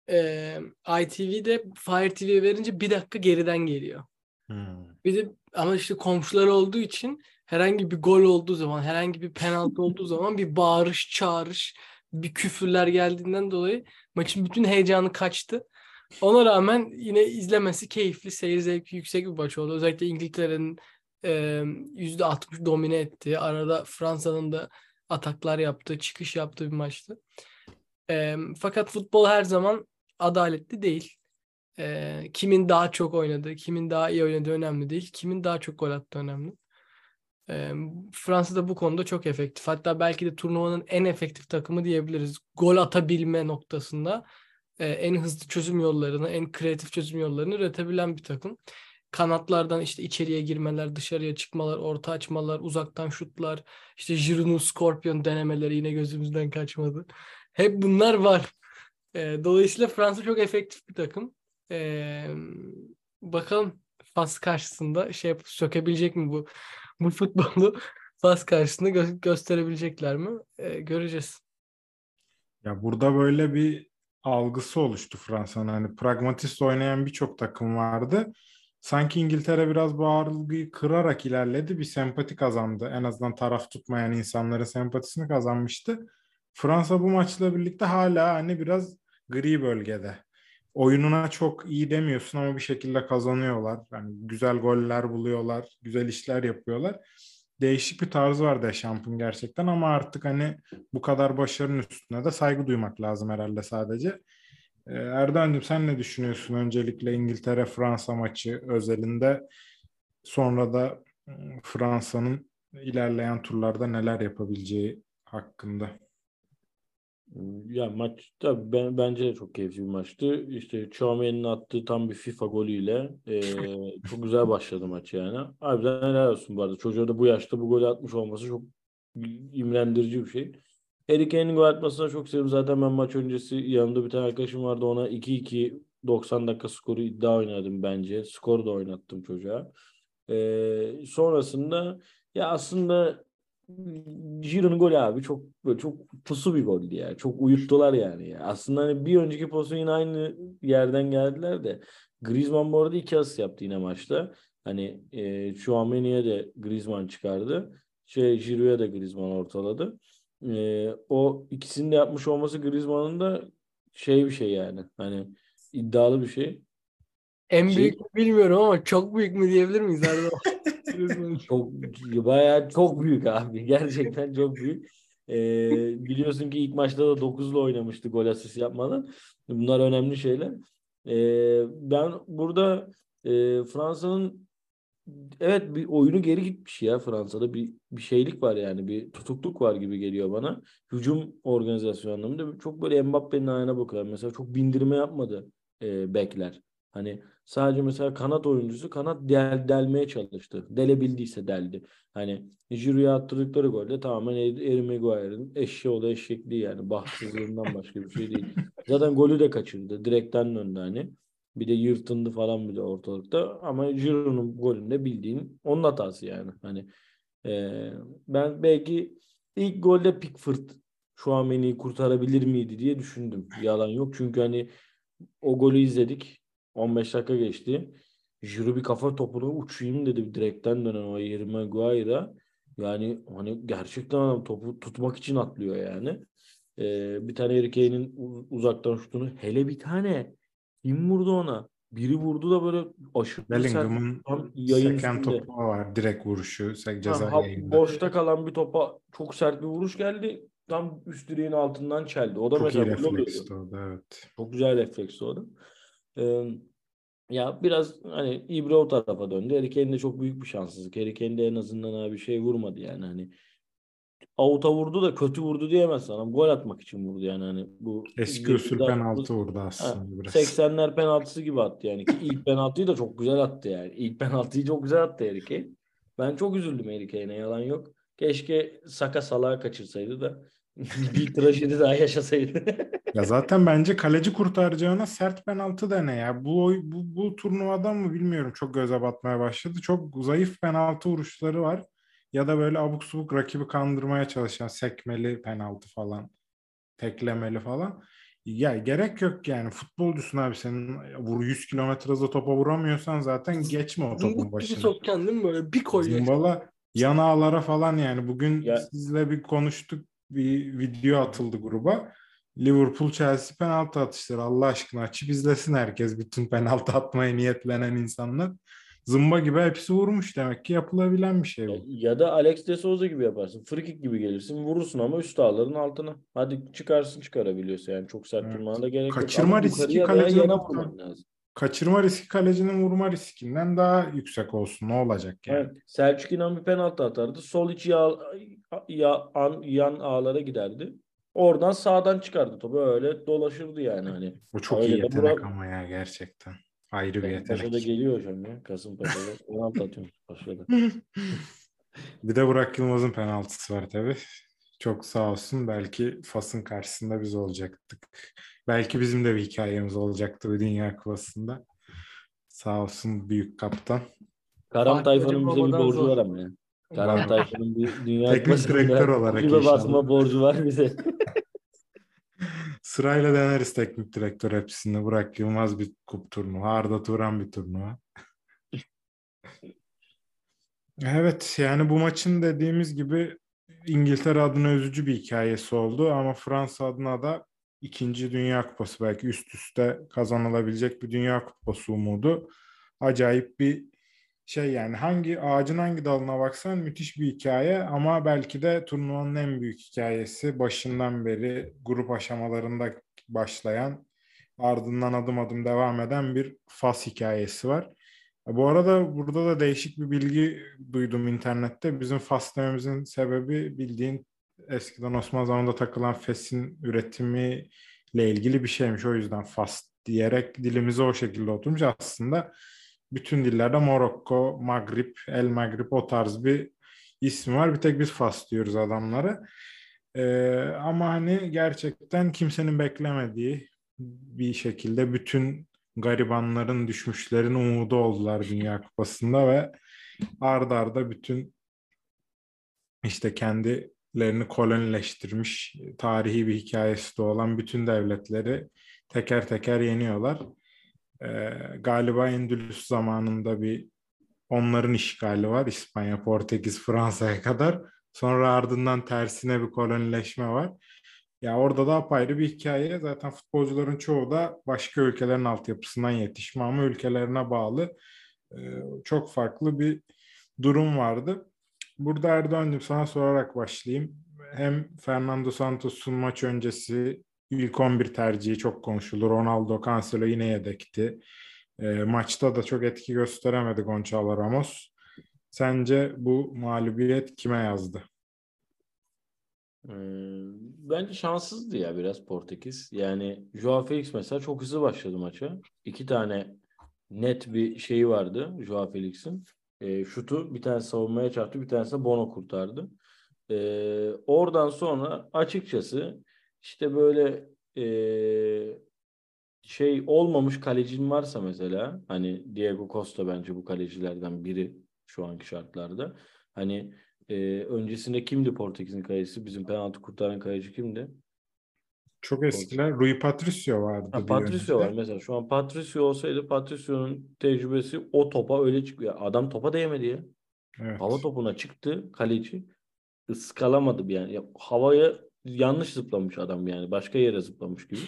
Ee, I T V'de Fire T V'ye verince bir dakika geriden geliyor. Hmm. Bir de ama işte komşular olduğu için herhangi bir gol olduğu zaman, herhangi bir penaltı olduğu zaman bir bağırış, çağırış, bir küfürler geldiğinden dolayı maçın bütün heyecanı kaçtı. Ona rağmen yine izlemesi keyifli, seyir zevki yüksek bir maç oldu. Özellikle İngiltere'nin yüzde altmış domine ettiği, arada Fransa'nın da ataklar yaptığı, çıkış yaptığı bir maçtı. E, fakat futbol her zaman adaletli değil. E, kimin daha çok oynadığı, kimin daha iyi oynadığı önemli değil. Kimin daha çok gol attığı önemli. E, Fransa da bu konuda çok efektif. Hatta belki de turnuvanın en efektif takımı diyebiliriz. Gol atabilme noktasında e, en hızlı çözüm yollarını, en kreatif çözüm yollarını üretebilen bir takım. Kanatlardan işte içeriye girmeler, dışarıya çıkmalar, orta açmalar, uzaktan şutlar, işte Giroud'un Scorpion denemeleri yine gözümüzden kaçmadı. Hep bunlar var. Dolayısıyla Fransa çok efektif bir takım. Ee, bakalım Fas karşısında şey sökebilecek mi bu bu futbolu? Fas karşısında gö- gösterebilecekler mi? Ee, göreceğiz. Ya burada böyle bir algısı oluştu Fransa'nın. Hani pragmatist oynayan birçok takım vardı. Sanki İngiltere biraz bu algıyı kırarak ilerledi. Bir sempati kazandı. En azından taraf tutmayan insanların sempatisini kazanmıştı. Fransa bu maçla birlikte hala hani biraz gri bölgede. Oyununa çok iyi demiyorsun ama bir şekilde kazanıyorlar. Yani güzel goller buluyorlar. Güzel işler yapıyorlar. Değişik bir tarz var Deschamps'ın gerçekten ama artık hani bu kadar başarının üstüne de saygı duymak lazım herhalde sadece. Erdoğan'cığım, sen ne düşünüyorsun öncelikle İngiltere-Fransa maçı özelinde, sonra da Fransa'nın ilerleyen turlarda neler yapabileceği hakkında? Ya maçta ben, bence de çok keyifli bir maçtı. İşte Chouameni'nin attığı tam bir FIFA golüyle e, çok güzel başladı maç yani. Harbiden helal olsun bu arada. Çocuğa da bu yaşta bu golü atmış olması çok imrendirici bir şey. Eriken'in Kane'in gol atmasına çok seviyorum. Zaten ben maç öncesi yanımda bir tane arkadaşım vardı. Ona iki iki doksan dakika skoru iddia oynadım bence. Skoru da oynattım çocuğa. Ee, sonrasında ya aslında Giroud'un golü abi çok çok pusu bir goldü yani. Çok uyuttular yani. Aslında hani bir önceki pozisyonu yine aynı yerden geldiler de. Griezmann bu arada iki asist yaptı yine maçta. Hani e, Chouameni'ye de Griezmann çıkardı. Şey, Giroud'a da Griezmann ortaladı. Ee, o ikisini de yapmış olması Griezmann'ın da şey bir şey yani. Hani iddialı bir şey. En şey... büyük mü bilmiyorum ama çok büyük mü diyebilir miyiz Erdoğan? Çok, bayağı çok büyük abi. Gerçekten çok büyük. Ee, biliyorsun ki ilk maçta da dokuzla oynamıştı gol asist yapmadan. Bunlar önemli şeyler. Ee, ben burada e, Fransa'nın evet bir oyunu geri gitmiş ya Fransa'da bir bir şeylik var yani bir tutukluk var gibi geliyor bana. Hücum organizasyonu anlamında çok böyle Mbappe'nin ayağına bakıyor. Mesela çok bindirme yapmadı e, bekler. Hani sadece mesela kanat oyuncusu kanat del, delmeye çalıştı. Delebildiyse deldi. Hani Giroud'a attırdıkları golde tamamen Harry Maguire'ın eşeğoğlu eşekliği yani bahtsızlığından başka bir şey değil. Zaten golü de kaçırdı. Direkten döndü hani. Bir de yırtındı falan bile ortalıkta. Ama Giroud'un golünde bildiğin onun hatası yani. Hani e, ben belki ilk golde Pickford Chouameni'yi kurtarabilir miydi diye düşündüm. Yalan yok. Çünkü hani o golü izledik. on beş dakika geçti. Giroud bir kafa topuna uçayım dedi. Direkten dönen o Harry Maguire'a. Yani hani gerçekten adam topu tutmak için atlıyor yani. E, bir tane Erik'in uzaktan şutunu hele bir tane kim vurdu ona? Biri vurdu da böyle aşırı Bellingham'ın sert, seken topu var. Direkt vuruşu. Ceza ha, boşta kalan bir topa çok sert bir vuruş geldi. Tam üst direğin altından çeldi. O da çok mesela iyi refleksti oldu. Evet. Çok güzel refleks oldu. Ee, ya biraz hani İbre o tarafa döndü. Eriken'in de çok büyük bir şanssızlık. Eriken'in de en azından abi şey vurmadı yani. Hani avuta vurdu da kötü vurdu diyemezsin adam. Gol atmak için vurdu yani. Hani bu eski usul penaltı vurdu aslında ha, biraz. seksenler penaltısı gibi attı yani. İlk penaltıyı da çok güzel attı yani. İlk penaltıyı çok güzel attı Erik'e. Ben çok üzüldüm Erik'e, yalan yok. Keşke Saka Salah'ı kaçırsaydı da bir trajedi daha yaşasaydı. Ya zaten bence kaleci kurtaracağına sert penaltı da ne ya? Bu, oy, bu, bu turnuvadan mı bilmiyorum, çok göze batmaya başladı. Çok zayıf penaltı vuruşları var. Ya da böyle abuk subuk rakibi kandırmaya çalışan sekmeli penaltı falan, teklemeli falan. Ya gerek yok yani, futbolcusun abi, senin vur yüz kilometre hızla topa vuramıyorsan zaten geçme o topun başına. Bir sokacaksın değil mi böyle bir koy. Valla yan ağlara falan yani. Bugün ya, sizle bir konuştuk, bir video atıldı gruba. Liverpool Chelsea penaltı atışları, Allah aşkına açıp izlesin herkes, bütün penaltı atmaya niyetlenen insanlar. Zımba gibi hepsi vurmuş, demek ki yapılabilen bir şey bu. Ya da Alex de Souza gibi yaparsın. Frikik gibi gelirsin, vurursun ama üst ağların altına. Hadi çıkarsın, çıkarabiliyorsun yani, çok sert durmana evet. da gerek kaçırma yok. Riski kalecinin, lazım. Kaçırma riski kalecinin vurma riskinden daha yüksek olsun, ne olacak yani. Evet. Selçuk İnan bir penaltı atardı. Sol içi yağ, yağ, an, yan ağlara giderdi. Oradan sağdan çıkardı topu, öyle dolaşırdı yani. Hani. Bu çok öyle iyi yetenek bura... ama ya gerçekten. Ayrı bir yetenek. Paşa'da geliyor hocam ya. Kasımpaşa'da penaltı atıyormuş Paşa'da. Bir de Burak Yılmaz'ın penaltısı var tabii. Çok sağ olsun. Belki Fas'ın karşısında biz olacaktık. Belki bizim de bir hikayemiz olacaktı bu Dünya Kupası'nda. Sağ olsun büyük kaptan. Karan Tayfan'ın bize bir borcu var ama ya. Karan Tayfan'ın bir Dünya Kupası'nda gibi basma borcu var bize. Sırayla deneriz teknik direktör hepsini. Burak Yılmaz bir kup turnuva, Arda Turan bir turnuva. Evet yani bu maçın dediğimiz gibi İngiltere adına üzücü bir hikayesi oldu ama Fransa adına da ikinci Dünya Kupası, belki üst üste kazanılabilecek bir Dünya Kupası umudu. Acayip bir şey yani, hangi ağacın hangi dalına baksan müthiş bir hikaye ama belki de turnuvanın en büyük hikayesi başından beri grup aşamalarında başlayan, ardından adım adım devam eden bir Fas hikayesi var. Bu arada burada da değişik bir bilgi duydum internette. Bizim Fas dememizin sebebi, bildiğin eskiden Osmanlı zamanında takılan fesin üretimiyle ilgili bir şeymiş. O yüzden Fas diyerek dilimize o şekilde oturmuş aslında. Bütün dillerde Morokko, Magrib, El Magrib, o tarz bir ismi var. Bir tek biz Fas diyoruz adamları. Ee, ama hani gerçekten kimsenin beklemediği bir şekilde bütün garibanların, düşmüşlerin umudu oldular Dünya Kupası'nda ve ard arda bütün işte kendilerini kolonileştirmiş, tarihi bir hikayesi de olan bütün devletleri teker teker yeniyorlar. Ee, galiba Endülüs zamanında bir onların işgali var, İspanya, Portekiz, Fransa'ya kadar. Sonra ardından tersine bir kolonileşme var. Ya orada da apayrı bir hikaye. Zaten futbolcuların çoğu da başka ülkelerin altyapısından yetişme ama ülkelerine bağlı ee, çok farklı bir durum vardı. Burada Erdoğan'cığım sana sorarak başlayayım. Hem Fernando Santos'un maç öncesi İlk on bir tercihi çok konuşulur. Ronaldo, Cancelo yine yedekti. E, maçta da çok etki gösteremedi Gonçalo Ramos. Sence bu mağlubiyet kime yazdı? E, bence şanssızdı ya biraz Portekiz. Yani Joao Felix mesela çok hızlı başladı maça. İki tane net bir şeyi vardı Joao Felix'in. E, şutu bir tanesi savunmaya çarptı, bir tanesi Bono kurtardı. E, oradan sonra açıkçası İşte böyle e, şey olmamış kalecin varsa mesela, hani Diego Costa bence bu kalecilerden biri şu anki şartlarda. Hani e, öncesinde kimdi Portekiz'in kalecisi? Bizim penaltı kurtaran kaleci kimdi? Çok eskiler. Rui Patricio vardı. Ha, Patricio önce var mesela. Şu an Patricio olsaydı, Patricio'nun tecrübesi o topa öyle çıkıyor. Adam topa değmedi ya. Evet. Hava topuna çıktı kaleci. Iskalamadı bir yani. Ya, havaya yanlış zıplamış adam yani. Başka yere zıplamış gibi.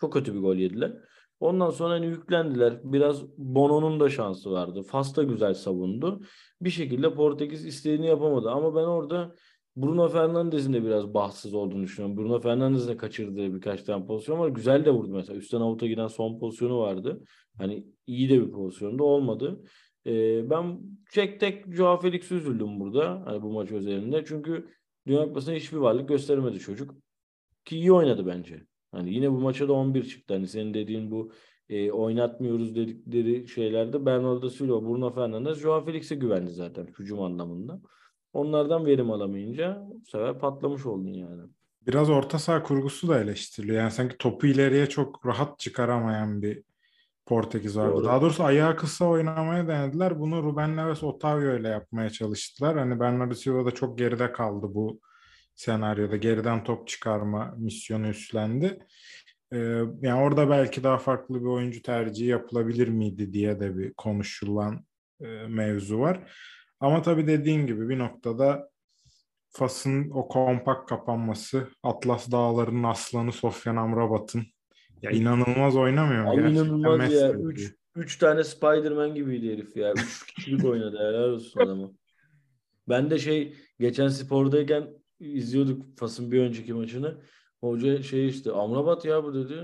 Çok kötü bir gol yediler. Ondan sonra hani yüklendiler. Biraz Bono'nun da şansı vardı. Fas da güzel savundu. Bir şekilde Portekiz istediğini yapamadı. Ama ben orada Bruno Fernandes'in de biraz bahtsız olduğunu düşünüyorum. Bruno Fernandes'in de kaçırdığı birkaç tane pozisyon var. Güzel de vurdu mesela. Üstten avuta giden son pozisyonu vardı. Hani iyi de bir pozisyonda olmadı. Ee, ben tek tek Joao Felix'e üzüldüm burada. Hani bu maç özelinde. Çünkü Dünya Kupası'nda hiçbir varlık gösteremedi çocuk. Ki iyi oynadı bence. Hani yine bu maça da on bir çıktı. Hani senin dediğin bu e, oynatmıyoruz dedikleri şeylerde Bernardo Silva, Bruno Fernandes, Joao Felix'e güvendi zaten hücum anlamında. Onlardan verim alamayınca bu sefer patlamış oldun yani. Biraz orta saha kurgusu da eleştiriliyor. Yani sanki topu ileriye çok rahat çıkaramayan bir Portekiz vardı. Doğru. Daha doğrusu ayağı kısa oynamaya denediler. Bunu Ruben Neves, Otavio ile yapmaya çalıştılar. Hani Bernardo Silva da çok geride kaldı bu senaryoda. Geriden top çıkarma misyonu üstlendi. Ee, yani orada belki daha farklı bir oyuncu tercihi yapılabilir miydi diye de bir konuşulan e, mevzu var. Ama tabii dediğin gibi bir noktada Fas'ın o kompakt kapanması, Atlas Dağları'nın aslanı Sofyan Amrabat'ın ya inanılmaz oynamıyor. Abi gerçekten. İnanılmaz ya. Üç, üç tane Spider-Man gibiydi herif ya. Üç kişilik oynadı. Helal olsun adamı. Ben de şey geçen spordayken izliyorduk Fas'ın bir önceki maçını. Hoca şey işte Amrabat ya bu dedi.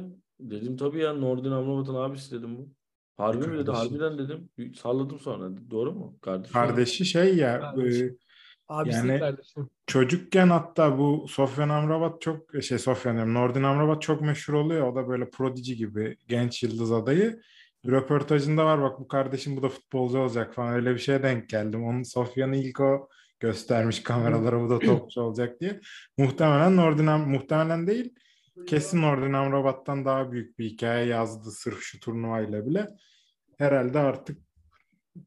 Dedim tabii ya Nordin Amrabat'ın abisi dedim bu. Harbi Kardeşim. mi dedi? Harbiden dedim. Salladım sonra. Doğru mu? Kardeşim. Kardeşi şey ya. Kardeşim. E- Abisi yani kardeşim. Çocukken hatta bu Sofyan Amrabat çok şey Sofyan diyorum Nordin Amrabat çok meşhur oluyor. O da böyle prodigy gibi genç yıldız adayı. Bir röportajında var bak bu kardeşim bu da futbolcu olacak falan öyle bir şeye denk geldim. Onun Sofyan'ı ilk o göstermiş kameralara bu da topçu olacak diye. Muhtemelen Nordin Am- muhtemelen değil. Kesin Nordin Amrabat'tan daha büyük bir hikaye yazdı sırf şu turnuvayla bile. Herhalde artık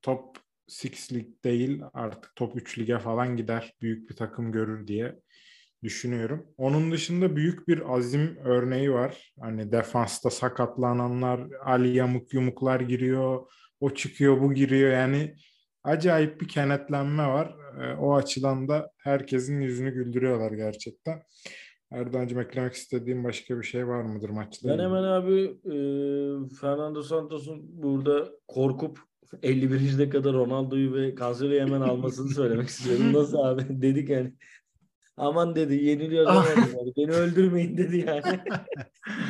top Six Lig değil artık top üç lige falan gider. Büyük bir takım görür diye düşünüyorum. Onun dışında büyük bir azim örneği var. Hani defansta sakatlananlar, Ali yamuk yumuklar giriyor. O çıkıyor, bu giriyor. Yani acayip bir kenetlenme var. O açıdan da herkesin yüzünü güldürüyorlar gerçekten. Erdoğan'cığım eklemek istediğim başka bir şey var mıdır maçta? Ben hemen abi e, Fernando Santos'un burada korkup elli birinci kadar Ronaldo'yu ve Cancelo'yu hemen almasını söylemek istiyorum. Nasıl abi? Dedik yani. Aman dedi yeniliyor. Beni öldürmeyin dedi yani.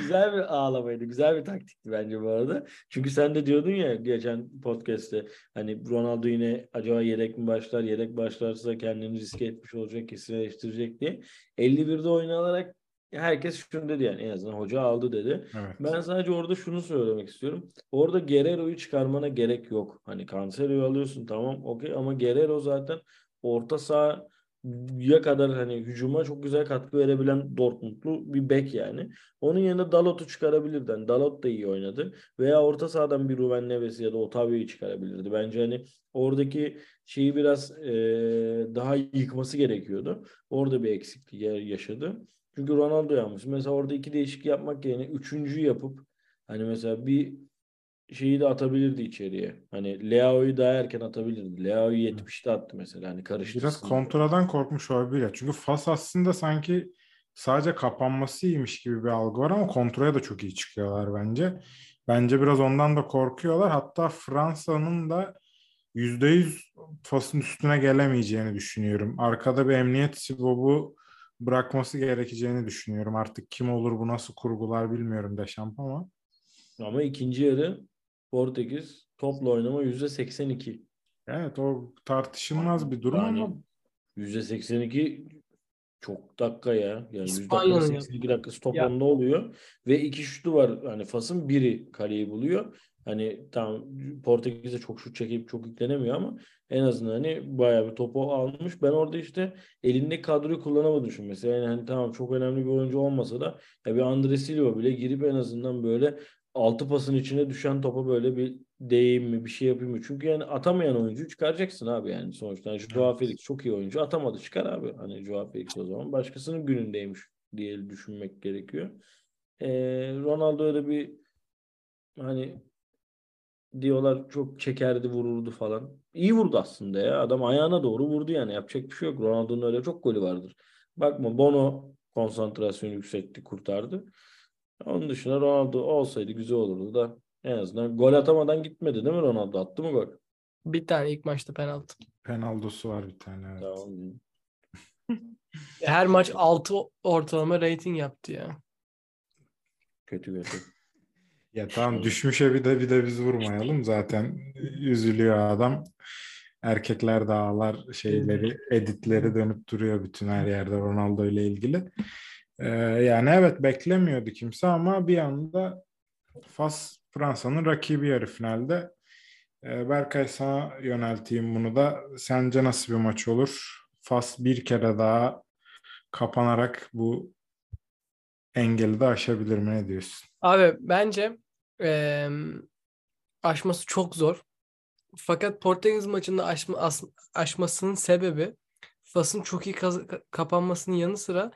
Güzel bir ağlamaydı. Güzel bir taktikti bence bu arada. Çünkü sen de diyordun ya geçen podcast'te hani Ronaldo yine acaba yedek mi başlar? Yedek başlarsa kendini riske etmiş olacak, kesinleştirecek diye. elli birde oynanarak herkes şunu dedi yani en azından hoca aldı dedi. Evet. Ben sadece orada şunu söylemek istiyorum. Orada Guerrero'yu çıkarmana gerek yok. Hani Cancelo'yu alıyorsun tamam okey ama Guerrero zaten orta sahaya kadar hani hücuma çok güzel katkı verebilen Dortmundlu bir bek yani. Onun yerine Dalot'u çıkarabilirdi. Yani Dalot da iyi oynadı. Veya orta sahadan bir Ruben Neves'i ya da Otavio'yu çıkarabilirdi. Bence hani oradaki şeyi biraz ee, daha yıkması gerekiyordu. Orada bir eksiklik yaşadı. Çünkü Ronaldo yapmış. Mesela orada iki değişik yapmak yerine üçüncüyü yapıp hani mesela bir şeyi de atabilirdi içeriye. Hani Leao'yu daha erken atabilirdi. Leao'yu yetmişte attı mesela. Hani karıştı. Biraz kontradan korkmuş olabilir. Çünkü Fas aslında sanki sadece kapanmasıymış gibi bir algı var ama kontraya da çok iyi çıkıyorlar bence. Bence biraz ondan da korkuyorlar. Hatta Fransa'nın da yüzde yüz Fas'ın üstüne gelemeyeceğini düşünüyorum. Arkada bir emniyet sibobu bırakması gerekeceğini düşünüyorum. Artık kim olur bu nasıl kurgular bilmiyorum Deşamp ama. Ama ikinci yarı Portekiz topla oynama yüzde seksen iki. Evet o tartışılmaz bir durum yani, ama. yüzde seksen iki çok dakika ya. Yani İspanya'nın seksen iki dakikası toplamda ya oluyor. Ve iki şutu var. Hani Fas'ın biri kaleyi buluyor. Hani tam Portekiz'e çok şut çekip çok yüklenemiyor ama en azından hani bayağı bir topu almış. Ben orada işte elindeki kadroyu kullanamadım şimdi. Mesela yani hani tamam çok önemli bir oyuncu olmasa da ya bir Andre Silva bile girip en azından böyle altı pasın içine düşen topa böyle bir değeyim mi bir şey yapayım mı? Çünkü yani atamayan oyuncuyu çıkaracaksın abi yani sonuçta. Yani Joao Felix çok iyi oyuncu atamadı çıkar abi. Hani Joao Felix o zaman başkasının günündeymiş diye düşünmek gerekiyor. Ee, Ronaldo öyle bir hani diyorlar çok çekerdi vururdu falan. İyi vurdu aslında ya. Adam ayağına doğru vurdu yani. Yapacak bir şey yok. Ronaldo'nun öyle çok golü vardır. Bakma Bono konsantrasyonu yüksekti kurtardı. Onun dışında Ronaldo olsaydı güzel olurdu da en azından gol atamadan gitmedi değil mi Ronaldo? Attı mı gol? Bir tane ilk maçta penaltı. Penaldosu var bir tane evet. Tamam. Her maç altı ortalama rating yaptı ya. Kötü kötü. Ya tamam düşmüşe bir de bir de biz vurmayalım zaten üzülüyor adam. erkekler de ağlar şeyleri, editleri dönüp duruyor bütün her yerde Ronaldo ile ilgili. Ee, yani evet beklemiyordu kimse ama bir anda Fas Fransa'nın rakibi yarı finalde. Ee, Berkay, sana yönelteyim bunu da. Sence nasıl bir maç olur? Fas bir kere daha kapanarak bu engeli de aşabilir mi? Ne diyorsun? Abi bence e, aşması çok zor. Fakat Portekiz maçında aşma, as, aşmasının sebebi Fas'ın çok iyi kaz, kapanmasının yanı sıra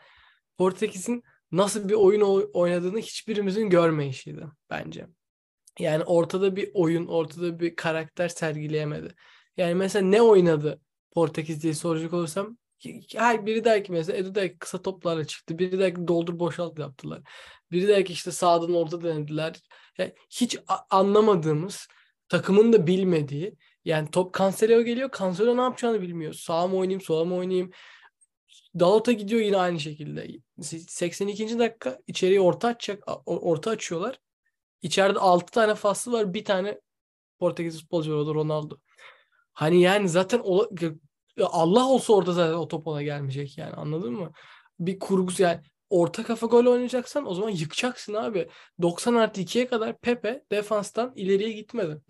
Portekiz'in nasıl bir oyun oynadığını hiçbirimizin görmeyişiydi bence. Yani ortada bir oyun, ortada bir karakter sergileyemedi. Yani mesela ne oynadı Portekiz diye soracak olursam, her biri der ki mesela Edu der ki kısa toplarla çıktı. Biri der ki doldur boşalt yaptılar. Biri der ki işte sağdan orta denediler. Yani hiç a- anlamadığımız, takımın da bilmediği, yani top Cancelo geliyor. Cancelo ne yapacağını bilmiyor. Sağa mı oynayayım, sola mı oynayayım? Dalot'a gidiyor yine aynı şekilde. seksen ikinci dakika içeriye orta açacak, orta açıyorlar. İçeride altı tane faslı var. Bir tane Portekiz futbolcu var, o da Ronaldo. Hani yani zaten o, Allah olsa orada zaten o top ona gelmeyecek yani, anladın mı? Bir kurgusu yani. Orta kafa gol oynayacaksan o zaman yıkacaksın abi. doksan artı ikiye kadar Pepe defanstan ileriye gitmedi.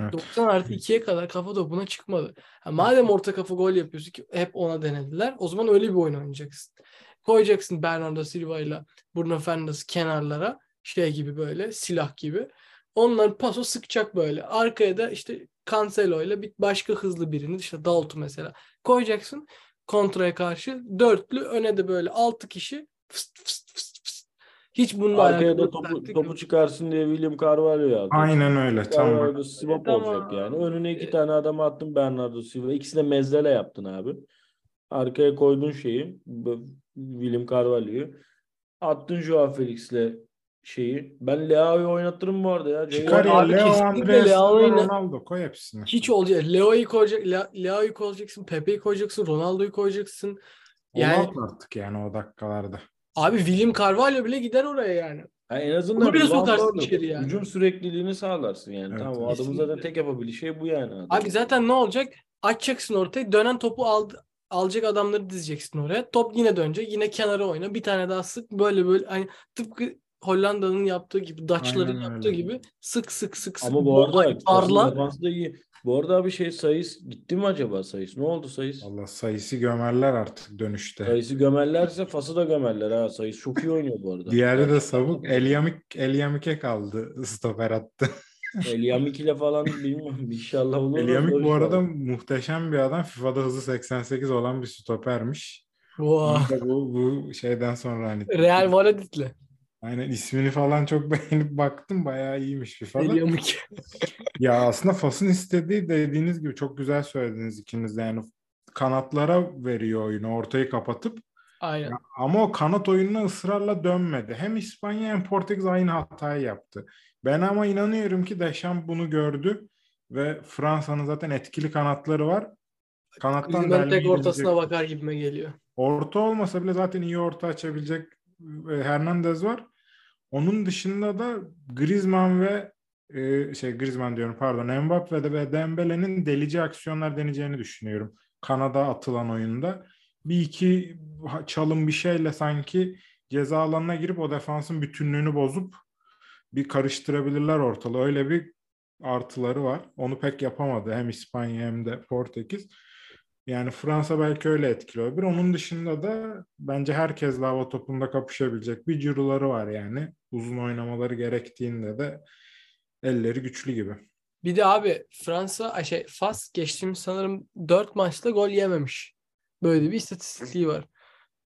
Evet. doksan artı ikiye kadar kafa topuna çıkmadı. Yani madem orta kafa gol yapıyorsun ki hep ona denediler, o zaman öyle bir oyun oynayacaksın. Koyacaksın Bernardo Silva ile Bruno Fernandes kenarlara, şey gibi böyle silah gibi. Onlar paso sıkacak böyle. Arkaya da işte Cancelo ile bir başka hızlı birini, işte Dalot'u mesela koyacaksın. Kontraya karşı dörtlü, öne de böyle altı kişi fıst fıst fıst fıst. Hiç bununla arkaya da topu, topu çıkarsın diye William Carvalho ya. Aynen öyle. Carvalho swap tamam. olacak yani. Önüne iki tane adamı attın Bernardo Silva. İkisini de mezzele yaptın abi. Arkaya koydun şeyi, William Carvalho'yu. Attın Joao Felix'le şeyi. Ben Leao'yu oynattırım bu arada ya. Çıkar ya abi, Leo, Andres, Ronaldo koy hepsini. Hiç olacak. Leo'yu koyacak, Leao'yu koyacaksın, Pepe'yi koyacaksın, Ronaldo'yu koyacaksın. Yani artık yani o dakikalarda. Abi William Carvalho bile gider oraya yani. Yani en azından onu bile sokarsın içeri yani. Hücum sürekliliğini sağlarsın yani. Evet, tamam, o adamın zaten tek yapabildiği şey bu yani. Adam. Abi zaten ne olacak? Açacaksın ortayı, dönen topu al, alacak adamları dizeceksin oraya. Top yine dönecek, yine kenara oyna. Bir tane daha sık, böyle böyle hani tıpkı Hollanda'nın yaptığı gibi, Dutch'ların yaptığı gibi sık sık sık sık. Ama bu arada parla. Bu arada bir şey, Sayıs gitti mi acaba Sayıs? Ne oldu Sayıs? Allah Sayıs'ı gömerler artık dönüşte. Sayıs'ı gömerlerse Fas'ı da gömerler ha. Sayıs çok iyi oynuyor bu arada. Diğeri de savuk. Elyamik Elyamik'e kaldı. Stoper attı. Elyamik ile falan bilmiyorum. İnşallah olur. Elyamik bu arada muhteşem bir adam. FIFA'da hızı seksen sekiz olan bir stopermiş. Wow. Bu, bu şeyden sonra hani. Real Madrid'li. Aynen, ismini falan çok beğenip baktım. Bayağı iyiymiş bir falan. Ya aslında Fas'ın istediği, dediğiniz gibi çok güzel söylediniz ikiniz de. Yani kanatlara veriyor oyunu, ortayı kapatıp. Aynen. Ya, ama o kanat oyununa ısrarla dönmedi. Hem İspanya hem Portekiz aynı hatayı yaptı. Ben ama inanıyorum ki Deschamps bunu gördü ve Fransa'nın zaten etkili kanatları var. Kanattan da tek ortasına bakar gibime geliyor. Orta olmasa bile zaten iyi orta açabilecek Hernandez var. Onun dışında da Griezmann ve e, şey Griezmann diyorum pardon Mbappe ve Dembele'nin delici aksiyonlar deneyeceğini düşünüyorum. Kanada atılan oyunda bir iki çalım bir şeyle sanki ceza alanına girip o defansın bütünlüğünü bozup bir karıştırabilirler ortalığı. Öyle bir artıları var. Onu pek yapamadı hem İspanya hem de Portekiz. Yani Fransa belki öyle etkili olabilir. Onun dışında da bence herkes lava topunda kapışabilecek bir ciroları var yani. Uzun oynamaları gerektiğinde de elleri güçlü gibi. Bir de abi Fransa, şey Fas geçtiğimiz sanırım dört maçta gol yememiş. Böyle bir istatistikliği var.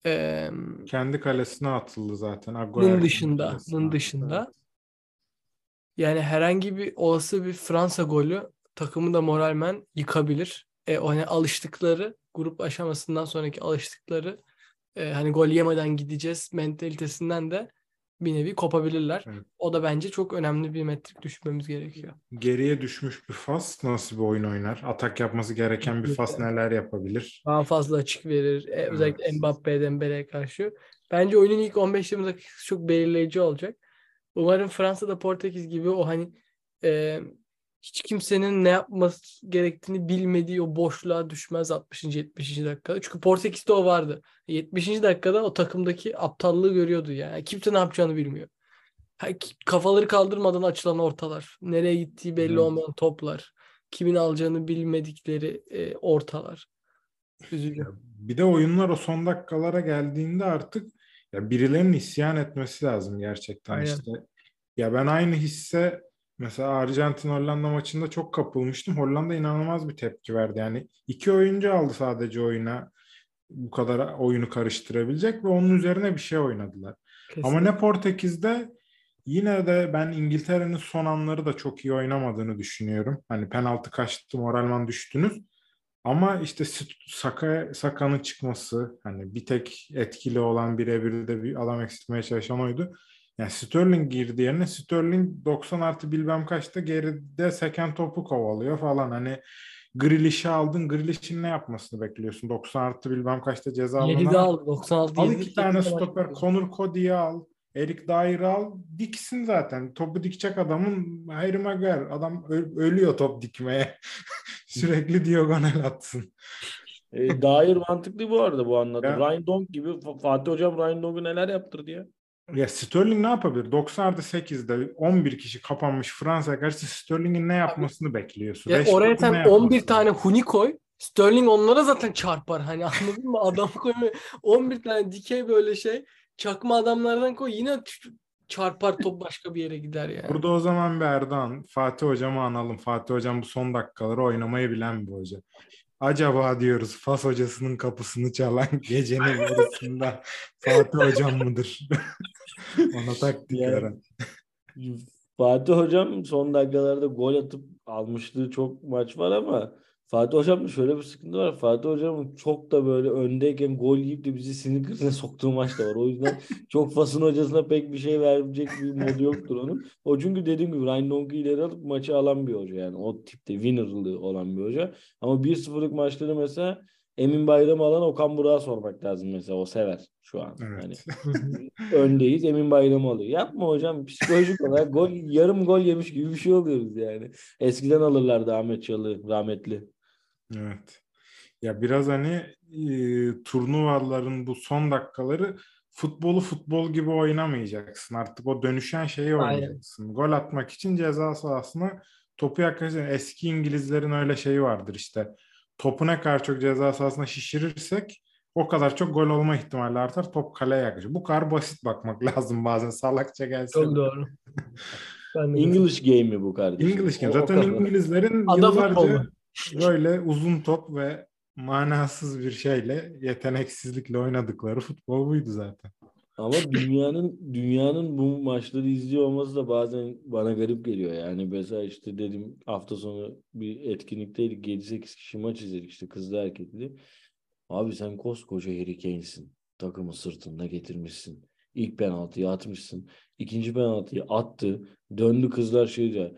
Ee, Kendi kalesine atıldı zaten. Bunun dışında. Bunun dışında. Yani herhangi bir olası bir Fransa golü takımı da moralmen yıkabilir. E, hani alıştıkları grup aşamasından sonraki alıştıkları e, hani gol yemeden gideceğiz mentalitesinden de bir nevi kopabilirler. Evet. O da bence çok önemli bir metrik düşünmemiz gerekiyor. Geriye düşmüş bir Fas nasıl bir oyun oynar? Atak yapması gereken bir Fas neler yapabilir? Daha fazla açık verir. E, özellikle evet. Mbappe, Dembele'ye karşı. Bence oyunun ilk on beş yirmi dakikası çok belirleyici olacak. Umarım Fransa da Portekiz gibi o hani e, hiç kimsenin ne yapması gerektiğini bilmediği o boşluğa düşmez altmışıncı yetmişinci dakikada. Çünkü Portekiz'de o vardı. yetmişinci dakikada o takımdaki aptallığı görüyordu yani. Kimse ne yapacağını bilmiyor. Kafaları kaldırmadan açılan ortalar. Nereye gittiği belli olmayan toplar. Kimin alacağını bilmedikleri e, ortalar. Üzücü. Bir de oyunlar o son dakikalara geldiğinde artık ya birilerinin isyan etmesi lazım gerçekten. Aynen. işte. Ya ben aynı hisse mesela Arjantin-Hollanda maçında çok kapılmıştım. Hollanda inanılmaz bir tepki verdi. Yani iki oyuncu aldı sadece oyuna. Bu kadar oyunu karıştırabilecek ve onun üzerine bir şey oynadılar. Kesinlikle. Ama ne Portekiz'de yine de ben İngiltere'nin son anları da çok iyi oynamadığını düşünüyorum. Hani penaltı kaçtı, moralman düştünüz. Ama işte Saka, Saka'nın çıkması, hani bir tek etkili olan birebir de bir adam eksiltmeye çalışan oydu. Yani Sterling girdi yerine, Sterling doksan artı bilmem kaçta geride seken topu kovalıyor falan. Hani Grealish'i aldın, Grealish'in ne yapmasını bekliyorsun? doksan artı bilmem kaçta ceza alın. yedi de al, doksan altı al iki tane stoper, Connor Cody'yi al. Eric Dyer al, diksin zaten. Topu dikecek adamın Harry Maguire. Adam öl- ölüyor top dikmeye. Sürekli diagonal atsın. e, Dyer mantıklı bu arada bu anladım. Ya, Ryan Dong gibi. Fatih Hocam Ryan Dong'u neler yaptırdı ya. Ya Sterling ne yapabilir? doksan artı sekizde on bir kişi kapanmış Fransa karşı Sterling'in ne yapmasını abi, bekliyorsun? Ya oraya sen on bir tane huni koy. Sterling onlara zaten çarpar. Hani anladın mı? Adam koymuyor. on bir tane dikey böyle şey. Çakma adamlardan koy yine çarpar top başka bir yere gider yani. Burada o zaman bir Erdoğan, Fatih Hocam'ı analım. Fatih Hocam bu son dakikaları oynamayı bilen bir hoca. Acaba diyoruz Fas hocasının kapısını çalan gecenin arasında Fatih Hocam mıdır? Ona taktik yani, Fatih Hocam son dakikalarda gol atıp almışlığı çok maç var ama Fatih Hocam'da şöyle bir sıkıntı var. Fatih Hocam'ın çok da böyle öndeyken gol yiyip de bizi sinir krizine soktuğu maç da var. O yüzden çok Fas'ın hocasına pek bir şey verecek bir modu yoktur onun. O çünkü dediğim gibi Ryan Donk'u ileri alıp maçı alan bir hoca yani. O tipte winner'lığı olan bir hoca. Ama bir sıfırlık maçları mesela Emin Bayram'ı alan Okan Burak'a sormak lazım mesela. O sever şu an. Evet. Yani öndeyiz Emin Bayram'ı alıyor. Yapma hocam psikolojik olarak gol, yarım gol yemiş gibi bir şey oluyoruz yani. Eskiden alırlardı Ahmet Çalı rahmetli. Evet. Ya biraz hani e, turnuvaların bu son dakikaları futbolu futbol gibi oynamayacaksın. Artık o dönüşen şeyi oynayacaksın. Aynen. Gol atmak için ceza sahasına topu yaklaşık eski İngilizlerin öyle şeyi vardır işte. Topu ne kadar çok ceza sahasına şişirirsek o kadar çok gol olma ihtimali artar. Top kaleye yaklaşır. Bu kadar basit bakmak lazım bazen. Salakça gelse. Çok doğru. English game'i bu kardeşim. English game. Zaten o, o İngilizlerin yıllarca böyle uzun top ve manasız bir şeyle yeteneksizlikle oynadıkları futbol buydu zaten. Ama dünyanın dünyanın bu maçları izliyor olması da bazen bana garip geliyor. Yani mesela işte dedim hafta sonu bir etkinlikteydik. yedi sekiz kişi maç izledik işte kızlı erkekli. Abi sen koskoca Harry Kane'sin. Takımı sırtında getirmişsin. İlk penaltıyı atmışsın. İkinci penaltıyı attı. Döndü kızlar şey diyor.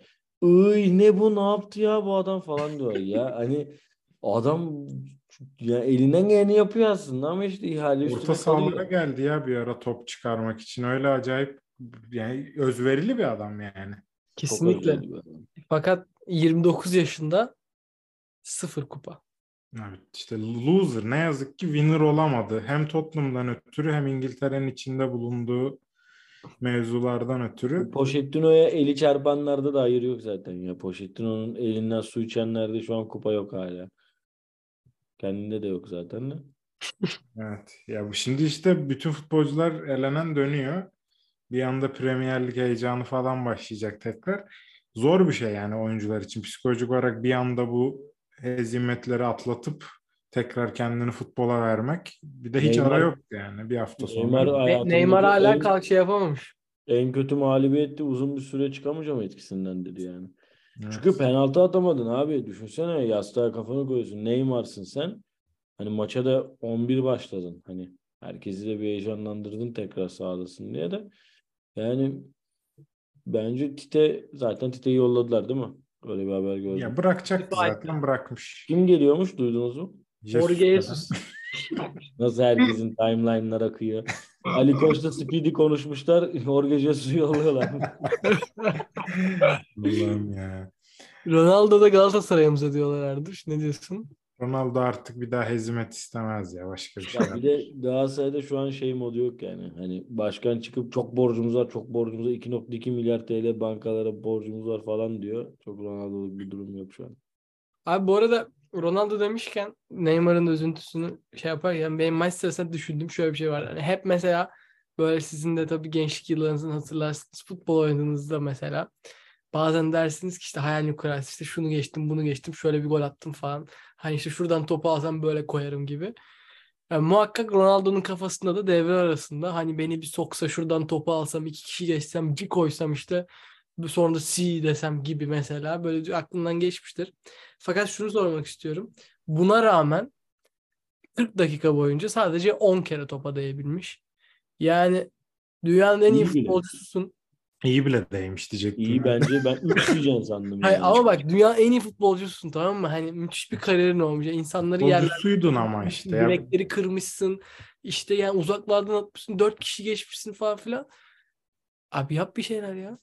Iy ne bu ne yaptı ya bu adam falan diyor ya hani adam ya elinden geleni yapıyor aslında ama işte ihale üstüne orta sahalara geldi ya bir ara top çıkarmak için öyle acayip yani özverili bir adam yani. Kesinlikle. Adam. Fakat yirmi dokuz yaşında sıfır kupa. Evet işte loser ne yazık ki winner olamadı. Hem Tottenham'dan ötürü hem İngiltere'nin içinde bulunduğu mevzulardan ötürü. Pochettino'ya eli çarpanlarda da hayır yok zaten ya. Pochettino'nun elinden su içenlerde şu an kupa yok hala. Kendinde de yok zaten de. Evet. Ya bu şimdi işte bütün futbolcular elenen dönüyor. Bir anda Premier Lig heyecanı falan başlayacak tekrar. Zor bir şey yani oyuncular için. Psikolojik olarak bir anda bu hezimetleri atlatıp tekrar kendini futbola vermek. Bir de hiç Neymar, ara yok yani bir hafta sonra. Neymar, Neymar hala kalk şey yapamamış. En kötü mağlubiyetti uzun bir süre çıkamayacağım etkisinden dedi yani. Evet. Çünkü penaltı atamadın abi. Düşünsene yastığa kafanı koyuyorsun. Neymar'sın sen. Hani maça da on bir başladın. Hani herkesi de bir heyecanlandırdın tekrar sağlasın diye de. Yani bence Tite zaten Tite'yi yolladılar değil mi? Öyle bir haber gördüm. Ya bırakacaktı zaten bırakmış. Kim geliyormuş duydunuz mu? Jorge Jesus. Nasıl herkesin timeline'lar akıyor. Ali Koç'la Speedy konuşmuşlar. Jorge Jesus'u yolluyorlar. Allah'ım ya. Ronaldo da Galatasaray'ımıza diyorlar Erduş. Ne diyorsun? Ronaldo artık bir daha hezimet istemez ya. Başka bir şey. Bir de Galatasaray'da şu an şey modu yok yani. Hani başkan çıkıp çok borcumuz var, çok borcumuz var. iki virgül iki milyar T L bankalara borcumuz var falan diyor. Çok Ronaldo'luk bir durum yok şu an. Abi bu arada Ronaldo demişken Neymar'ın üzüntüsünü şey yaparken benim maç sırasında düşündüm. Şöyle bir şey var. Yani hep mesela böyle sizin de tabii gençlik yıllarınızı hatırlarsınız. Futbol oynadığınızda mesela bazen dersiniz ki işte hayalini kurarsınız. İşte şunu geçtim, bunu geçtim. Şöyle bir gol attım falan. Hani işte şuradan topu alsam böyle koyarım gibi. Yani muhakkak Ronaldo'nun kafasında da devre arasında hani beni bir soksa şuradan topu alsam, iki kişi geçsem, iki koysam işte sonra da si desem gibi mesela böyle aklından geçmiştir. Fakat şunu sormak istiyorum. Buna rağmen kırk dakika boyunca sadece on kere topa değebilmiş. Yani dünyanın en iyi, iyi futbolcusun. İyi bile değmiş diyecektim. İyi bence ben üç diyeceğim sandım. Hayır, yani. Ama bak dünyanın en iyi futbolcusun, tamam mı? Hani müthiş bir kariyerin olmuş. Yani insanları yerlerden ama işte. Direkleri ya. Kırmışsın. İşte yani uzaklardan atmışsın. Dört kişi geçmişsin falan filan. Abi yap bir şeyler ya.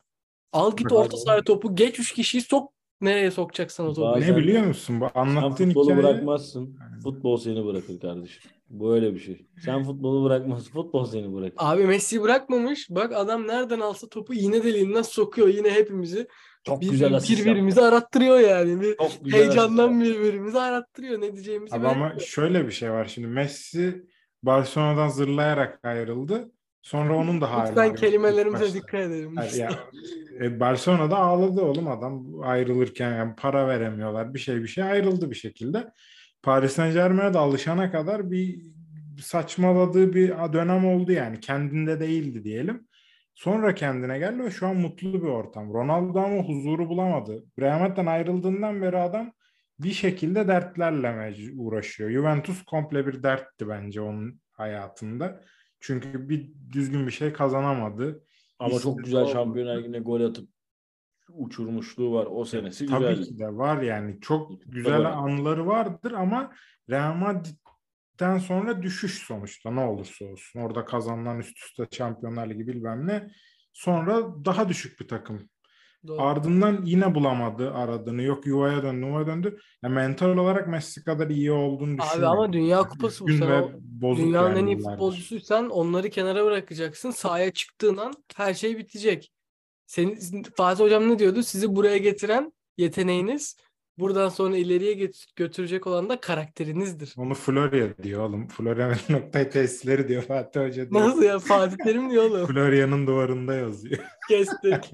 Al git orta saha topu. Geç üç kişiyi sok. Nereye sokacaksan o topu. Ne biliyor musun? Bu anlattığın hikaye. Sen futbolu bırakmazsın. Futbol seni bırakır kardeşim. Böyle bir şey. Sen futbolu bırakmazsın. Futbol seni bırakır. Abi Messi bırakmamış. Bak adam nereden alsa topu iğne deliğinden sokuyor. Yine hepimizi. Çok bir, güzel asist yaptı. Birbirimizi arattırıyor yani. Bir heyecandan birbirimizi arattırıyor. Ne diyeceğimizi. Abi ama şöyle bir şey var. Şimdi Messi Barcelona'dan zırlayarak ayrıldı. Sonra onun da hali. Lütfen kelimelerimize dikkat edelim. Yani, e, Barcelona'da ağladı oğlum adam ayrılırken. Yani para veremiyorlar. Bir şey bir şey ayrıldı bir şekilde. Paris Saint-Germain'e de alışana kadar bir saçmaladığı bir dönem oldu yani. Kendinde değildi diyelim. Sonra kendine geldi ve şu an mutlu bir ortam. Ronaldo ama huzuru bulamadı. Real Madrid'den ayrıldığından beri adam bir şekilde dertlerle uğraşıyor. Juventus komple bir dertti bence onun hayatında. Çünkü bir düzgün bir şey kazanamadı. Ama İstedi çok güzel Şampiyonlar Ligi'ne gol atıp uçurmuşluğu var. O senesi güzel. Tabii ki de var yani. Çok güzel tabii. Anıları vardır ama Real Madrid'den sonra düşüş sonuçta ne olursa olsun. Orada kazanılan üst üste Şampiyonlar Ligi bilmem ne. Sonra daha düşük bir takım. Doğru. Ardından yine bulamadı aradığını. Yok yuvaya döndü, yuvaya döndü. Yani mental olarak Messi kadar iyi olduğunu düşünüyorum. Abi ama Dünya Kupası bu sene. Dünyanın en iyi futbolcusuysan onları kenara bırakacaksın. Sahaya çıktığın an her şey bitecek. Senin, Fatih Hocam ne diyordu? Sizi buraya getiren yeteneğiniz, buradan sonra ileriye götürecek olan da karakterinizdir. Onu Florya diyor oğlum. Florya nokta net tesisleri diyor Fatih Hoca diyor. Nasıl ya? Fatih Terim diyor oğlum. Florya'nın duvarında yazıyor. Kestik.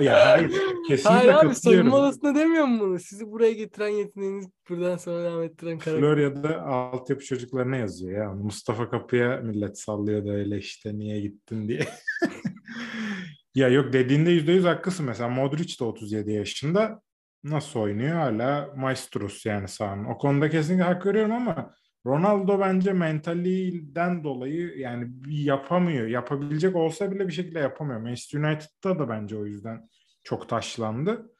ya, hayır kesinlikle hayır abi soyunma odasında demiyor mu bunu? Sizi buraya getiren yeteneğiniz, buradan sonra devam ettiren karakter. Florya'da altyapı çocuklarına yazıyor ya. Mustafa Kapı'ya millet sallıyor da öyle işte niye gittin diye. Ya yok dediğinde yüzde yüz haklısın. Mesela Modric de otuz yedi yaşında nasıl oynuyor hala maestros yani sahanın. O konuda kesinlikle hak veriyorum ama Ronaldo bence mentalliğinden dolayı yani yapamıyor. Yapabilecek olsa bile bir şekilde yapamıyor. Manchester United'da da bence o yüzden çok taşlandı.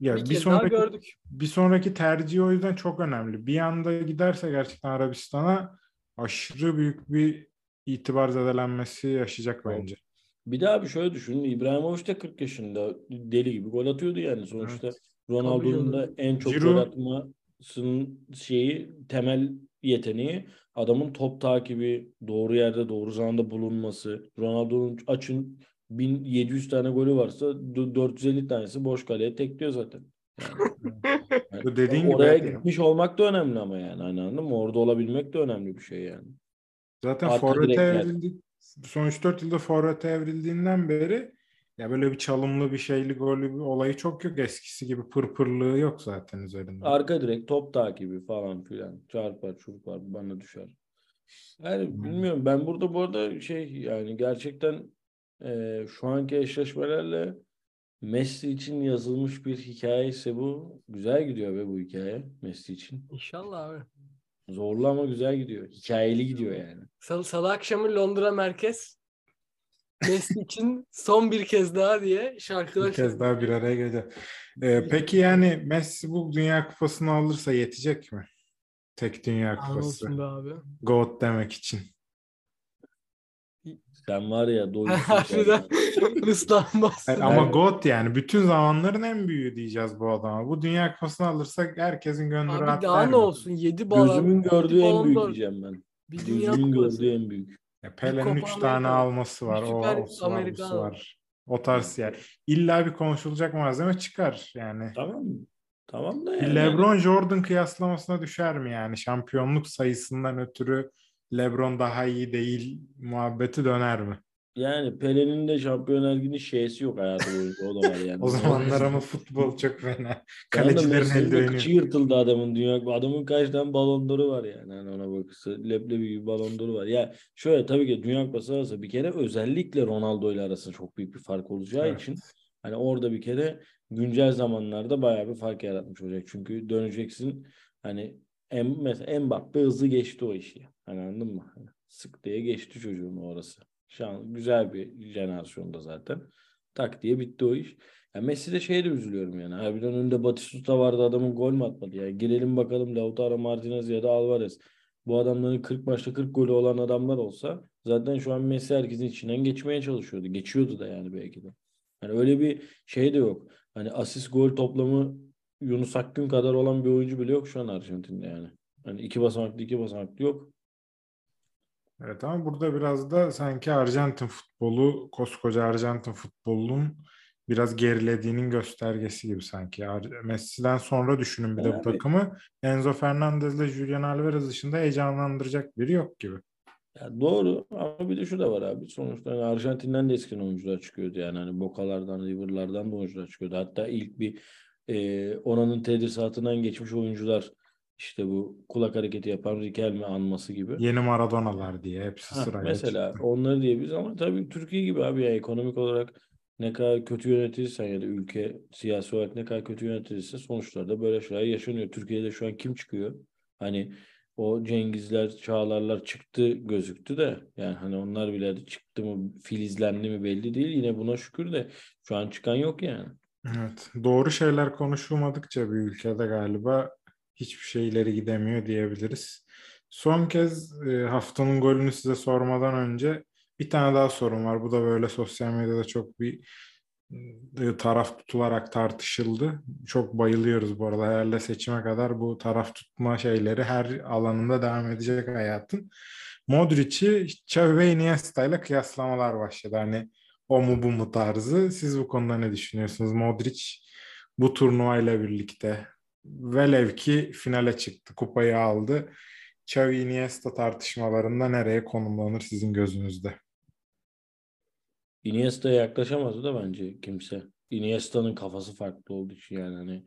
Ya bir, bir sonraki bir sonraki tercihi o yüzden çok önemli. Bir anda giderse gerçekten Arabistan'a aşırı büyük bir itibar zedelenmesi yaşayacak bence. Bir daha bir şöyle düşünün. İbrahimovic de kırk yaşında deli gibi gol atıyordu yani sonuçta. Evet. Ronaldo'nun da en çok Giroud. Gol atmasının şeyi temel yeteneği adamın top takibi, doğru yerde doğru zamanda bulunması. Ronaldo'nun açın bin yedi yüz tane golü varsa dört yüz elli tanesi boş kaleye tekliyor zaten. Yani dediğin oraya gibi gitmiş yani. Olmak da önemli ama yani hani anladın mı? Orada olabilmek de önemli bir şey yani. Zaten forvete son üç dört yılda forvete evrildiğinden beri ya böyle bir çalımlı bir şeyli gollü bir olayı çok yok. Eskisi gibi pırpırlığı yok zaten üzerinde. Arka direkt top takibi falan filan. Çarpar çurpar bana düşer. Yani hmm. bilmiyorum ben burada bu arada şey yani gerçekten e, şu anki eşleşmelerle Messi için yazılmış bir hikaye ise bu. Güzel gidiyor be bu hikaye Messi için. İnşallah abi. Zorlu ama güzel gidiyor. Hikayeli gidiyor yani. Sal- Salı akşamı Londra merkez. Messi için son bir kez daha diye şarkılar. Bir kez daha bir araya geleceğim. Ee, peki yani Messi bu Dünya Kupası'nı alırsa yetecek mi? Tek Dünya Kupası. Anladım abi. Goat demek için. Sen var ya doğru. Harbiden ıslanmaz. Yani ama God yani. Bütün zamanların en büyüğü diyeceğiz bu adama. Bu Dünya Kupası'nı alırsak herkesin gönlü rahat. Daha ne olsun? yedi bal. Gözümün gördüğü en büyük diyeceğim ben. Gözümün gördüğü en büyük. Pelin'in üç tane alması var. O Amerika'sı var. O tarz yer. İlla bir konuşulacak malzeme çıkar yani. Tamam mı? Tamam da yani. LeBron Jordan kıyaslamasına düşer mi yani? Şampiyonluk sayısından ötürü LeBron daha iyi değil muhabbeti döner mi? Yani Pelin'in de Şampiyonlar Günü şeysi yok hayatı boyunca. O da var yani. O zamanlar ama futbol çok fena. Kalecilerin eldiveni. Kıçı yırtıldı adamın dünya. Adamın kaç tane Ballon d'Or'u var yani. Yani ona bakısı. Leblebi bir Ballon d'Or'u var. Ya şöyle tabii ki Dünya Kupası arası bir kere özellikle Ronaldo ile arasında çok büyük bir fark olacağı evet. için hani orada bir kere güncel zamanlarda bayağı bir fark yaratmış olacak. Çünkü döneceksin hani en, mesela Mbappé hızlı geçti o işi. Hani anladın mı? Hani sık diye geçti çocuğun orası. Şu an güzel bir jenerasyonda zaten. Tak diye bitti o iş. Yani Messi'de şeye de üzülüyorum yani. Harbiden önünde Batistuta vardı adamın gol mü atmadı? Yani girelim bakalım Lautaro Martinez ya da Álvarez. Bu adamların kırk maçta kırk golü olan adamlar olsa zaten şu an Messi herkesin içinden geçmeye çalışıyordu. Geçiyordu da yani belki de. Yani öyle bir şey de yok. Hani asist gol toplamı Yunus Akgün kadar olan bir oyuncu bile yok şu an Arjantin'de yani. Hani iki basamaklı iki basamaklı yok. Evet ama burada biraz da sanki Arjantin futbolu, koskoca Arjantin futbolunun biraz gerilediğinin göstergesi gibi sanki. Messi'den sonra düşünün bir de bu takımı. Enzo Fernandez ile Julian Alvarez dışında heyecanlandıracak biri yok gibi. Ya doğru ama bir de şu da var abi. Sonuçta yani Arjantin'den de eski oyuncular çıkıyordu yani. Hani Bocalardan, River'lardan da oyuncular çıkıyordu. Hatta ilk bir e, oranın tedrisatından geçmiş oyuncular işte bu kulak hareketi yapan Riquelme anması gibi. Yeni Maradona'lar diye hepsi ha, sıraya mesela çıktı. Onları diyebiliriz ama tabii Türkiye gibi abi ya ekonomik olarak ne kadar kötü yönetilirsen ya da ülke siyasi olarak ne kadar kötü yönetilirse sonuçlarda böyle şeyler yaşanıyor. Türkiye'de şu an kim çıkıyor? Hani o Cengizler, Çağlarlar çıktı gözüktü de yani hani onlar bile çıktı mı filizlendi mi belli değil. Yine buna şükür de şu an çıkan yok yani. Evet. Doğru şeyler konuşulmadıkça bir ülkede galiba hiçbir şey ileri gidemiyor diyebiliriz. Son kez haftanın golünü size sormadan önce bir tane daha sorum var. Bu da böyle sosyal medyada çok bir taraf tutularak tartışıldı. Çok bayılıyoruz bu arada. Herhalde seçime kadar bu taraf tutma şeyleri her alanında devam edecek hayatın. Modric'i Xavi ve Iniesta'yla kıyaslamalar başladı. Hani o mu bu mu tarzı. Siz bu konuda ne düşünüyorsunuz? Modric bu turnuvayla birlikte velev ki finale çıktı, kupayı aldı. Xavi Iniesta tartışmalarında nereye konumlanır sizin gözünüzde? Iniesta'ya yaklaşamadı da bence kimse. Iniesta'nın kafası farklı olduğu için yani hani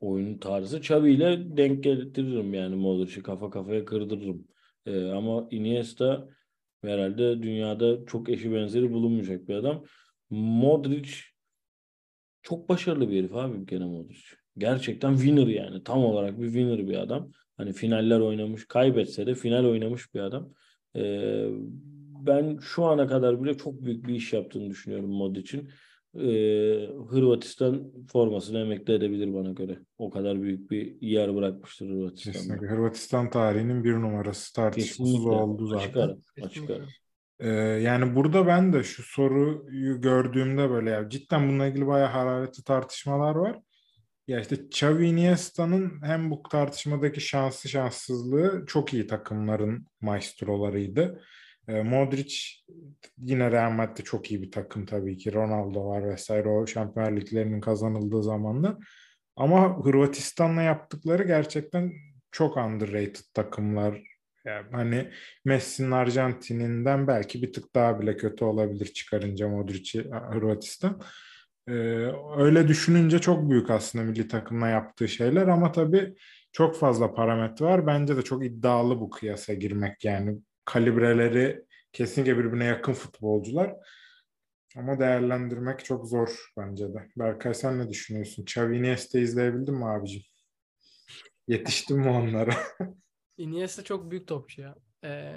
oyunun tarzı. Xavi ile denk getiririm yani Modric'i kafa kafaya kırdırırım. Ee, ama Iniesta herhalde dünyada çok eşi benzeri bulunmayacak bir adam. Modric çok başarılı bir herif abi bir kere Modric. Gerçekten winner yani. Tam olarak bir winner bir adam. Hani finaller oynamış. Kaybetse de final oynamış bir adam. Ee, ben şu ana kadar bile çok büyük bir iş yaptığını düşünüyorum Modric'in. Ee, Hırvatistan formasını emekli edebilir bana göre. O kadar büyük bir yer bırakmıştır Hırvatistan'da. Kesinlikle. Hırvatistan tarihinin bir numarası tartışmasız oldu zaten. Açık ara. Açık ara. Ee, yani burada ben de şu soruyu gördüğümde böyle ya cidden bununla ilgili bayağı hararetli tartışmalar var. Ya işte Xavi Iniesta'nın hem bu tartışmadaki şansı şanssızlığı çok iyi takımların maestrolarıydı. Modric yine Real Madrid'de çok iyi bir takım tabii ki. Ronaldo var vesaire o Şampiyonlar Liglerinin kazanıldığı zamanlar. Ama Hırvatistan'la yaptıkları gerçekten çok underrated takımlar. Yani hani Messi'nin Arjantin'inden belki bir tık daha bile kötü olabilir çıkarınca Modric'i Hırvatistan. Ee, öyle düşününce çok büyük aslında milli takımla yaptığı şeyler ama tabii çok fazla parametre var. Bence de çok iddialı bu kıyasa girmek yani. Kalibreleri kesinlikle birbirine yakın futbolcular ama değerlendirmek çok zor bence de. Berkay sen ne düşünüyorsun? Xavi Iniesta'yı izleyebildin mi abicim? Yetiştin mi onlara? Iniesta çok büyük topçu ya. Ee,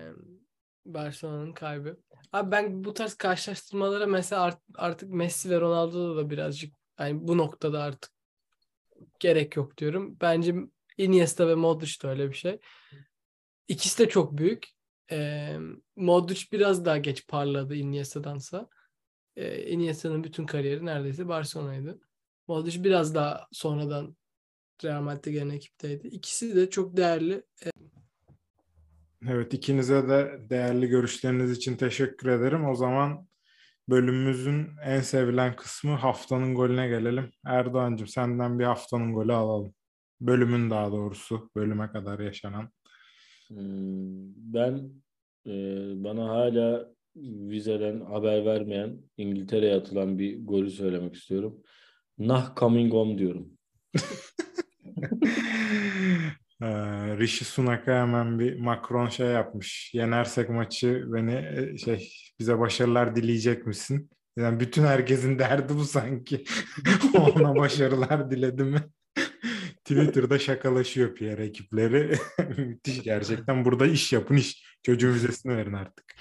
Barcelona'nın kaybı. Abi ben bu tarz karşılaştırmalara mesela art, artık Messi ve Ronaldo'da da birazcık yani bu noktada artık gerek yok diyorum. Bence Iniesta ve Modric de öyle bir şey. İkisi de çok büyük. Ee, Modric biraz daha geç parladı Iniesta'dansa. Ee, Iniesta'nın bütün kariyeri neredeyse Barcelona'ydı. Modric biraz daha sonradan Real Madrid'e gelen ekipteydi. İkisi de çok değerli. Ee... Evet, ikinize de değerli görüşleriniz için teşekkür ederim. O zaman bölümümüzün en sevilen kısmı haftanın golüne gelelim. Erdoğan'cığım, senden bir haftanın golü alalım. Bölümün daha doğrusu, bölüme kadar yaşanan. Ben e, bana hala vizeden haber vermeyen, İngiltere'ye atılan bir golü söylemek istiyorum. Nah coming home diyorum. e, Rishi Sunak'a hemen bir Macron şey yapmış. Yenersek maçı beni şey bize başarılar dileyecek misin? Yani bütün herkesin derdi bu sanki. Ona başarılar diledi mi? Twitter'da şakalaşıyor P R ekipleri. Müthiş gerçekten. Burada iş yapın iş. Çocuğun vizesini verin artık.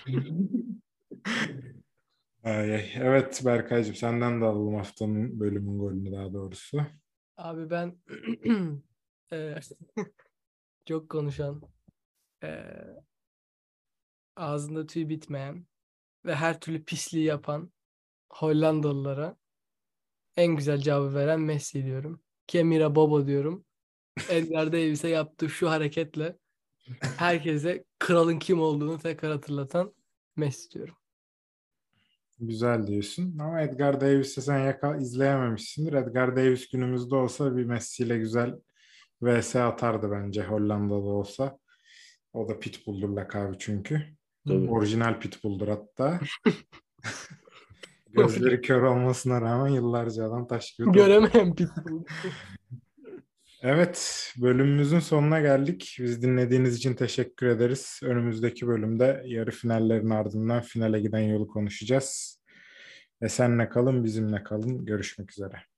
Evet Berkay'cığım, senden de alalım haftanın bölümün golünü daha doğrusu. Abi ben e, çok konuşan, e, ağzında tüy bitmeyen ve her türlü pisliği yapan Hollandalılara en güzel cevabı veren Messi diyorum. Kemira Bobo diyorum. Edgar Davis'e yaptığı şu hareketle herkese kralın kim olduğunu tekrar hatırlatan Messi diyorum. Güzel diyorsun ama Edgar Davis'i sen yaka- izleyememişsindir. Edgar Davis günümüzde olsa bir Messi ile güzel V S atardı bence, Hollanda'da olsa. O da Pitbull'dur lakabı çünkü. Tabii. Orijinal Pitbull'dur hatta. Gözleri kör olmasına rağmen yıllarca adam taş gibi. Göremeyen Pitbull. Evet, bölümümüzün sonuna geldik. Biz dinlediğiniz için teşekkür ederiz. Önümüzdeki bölümde yarı finallerin ardından finale giden yolu konuşacağız. Esenle kalın, bizimle kalın. Görüşmek üzere.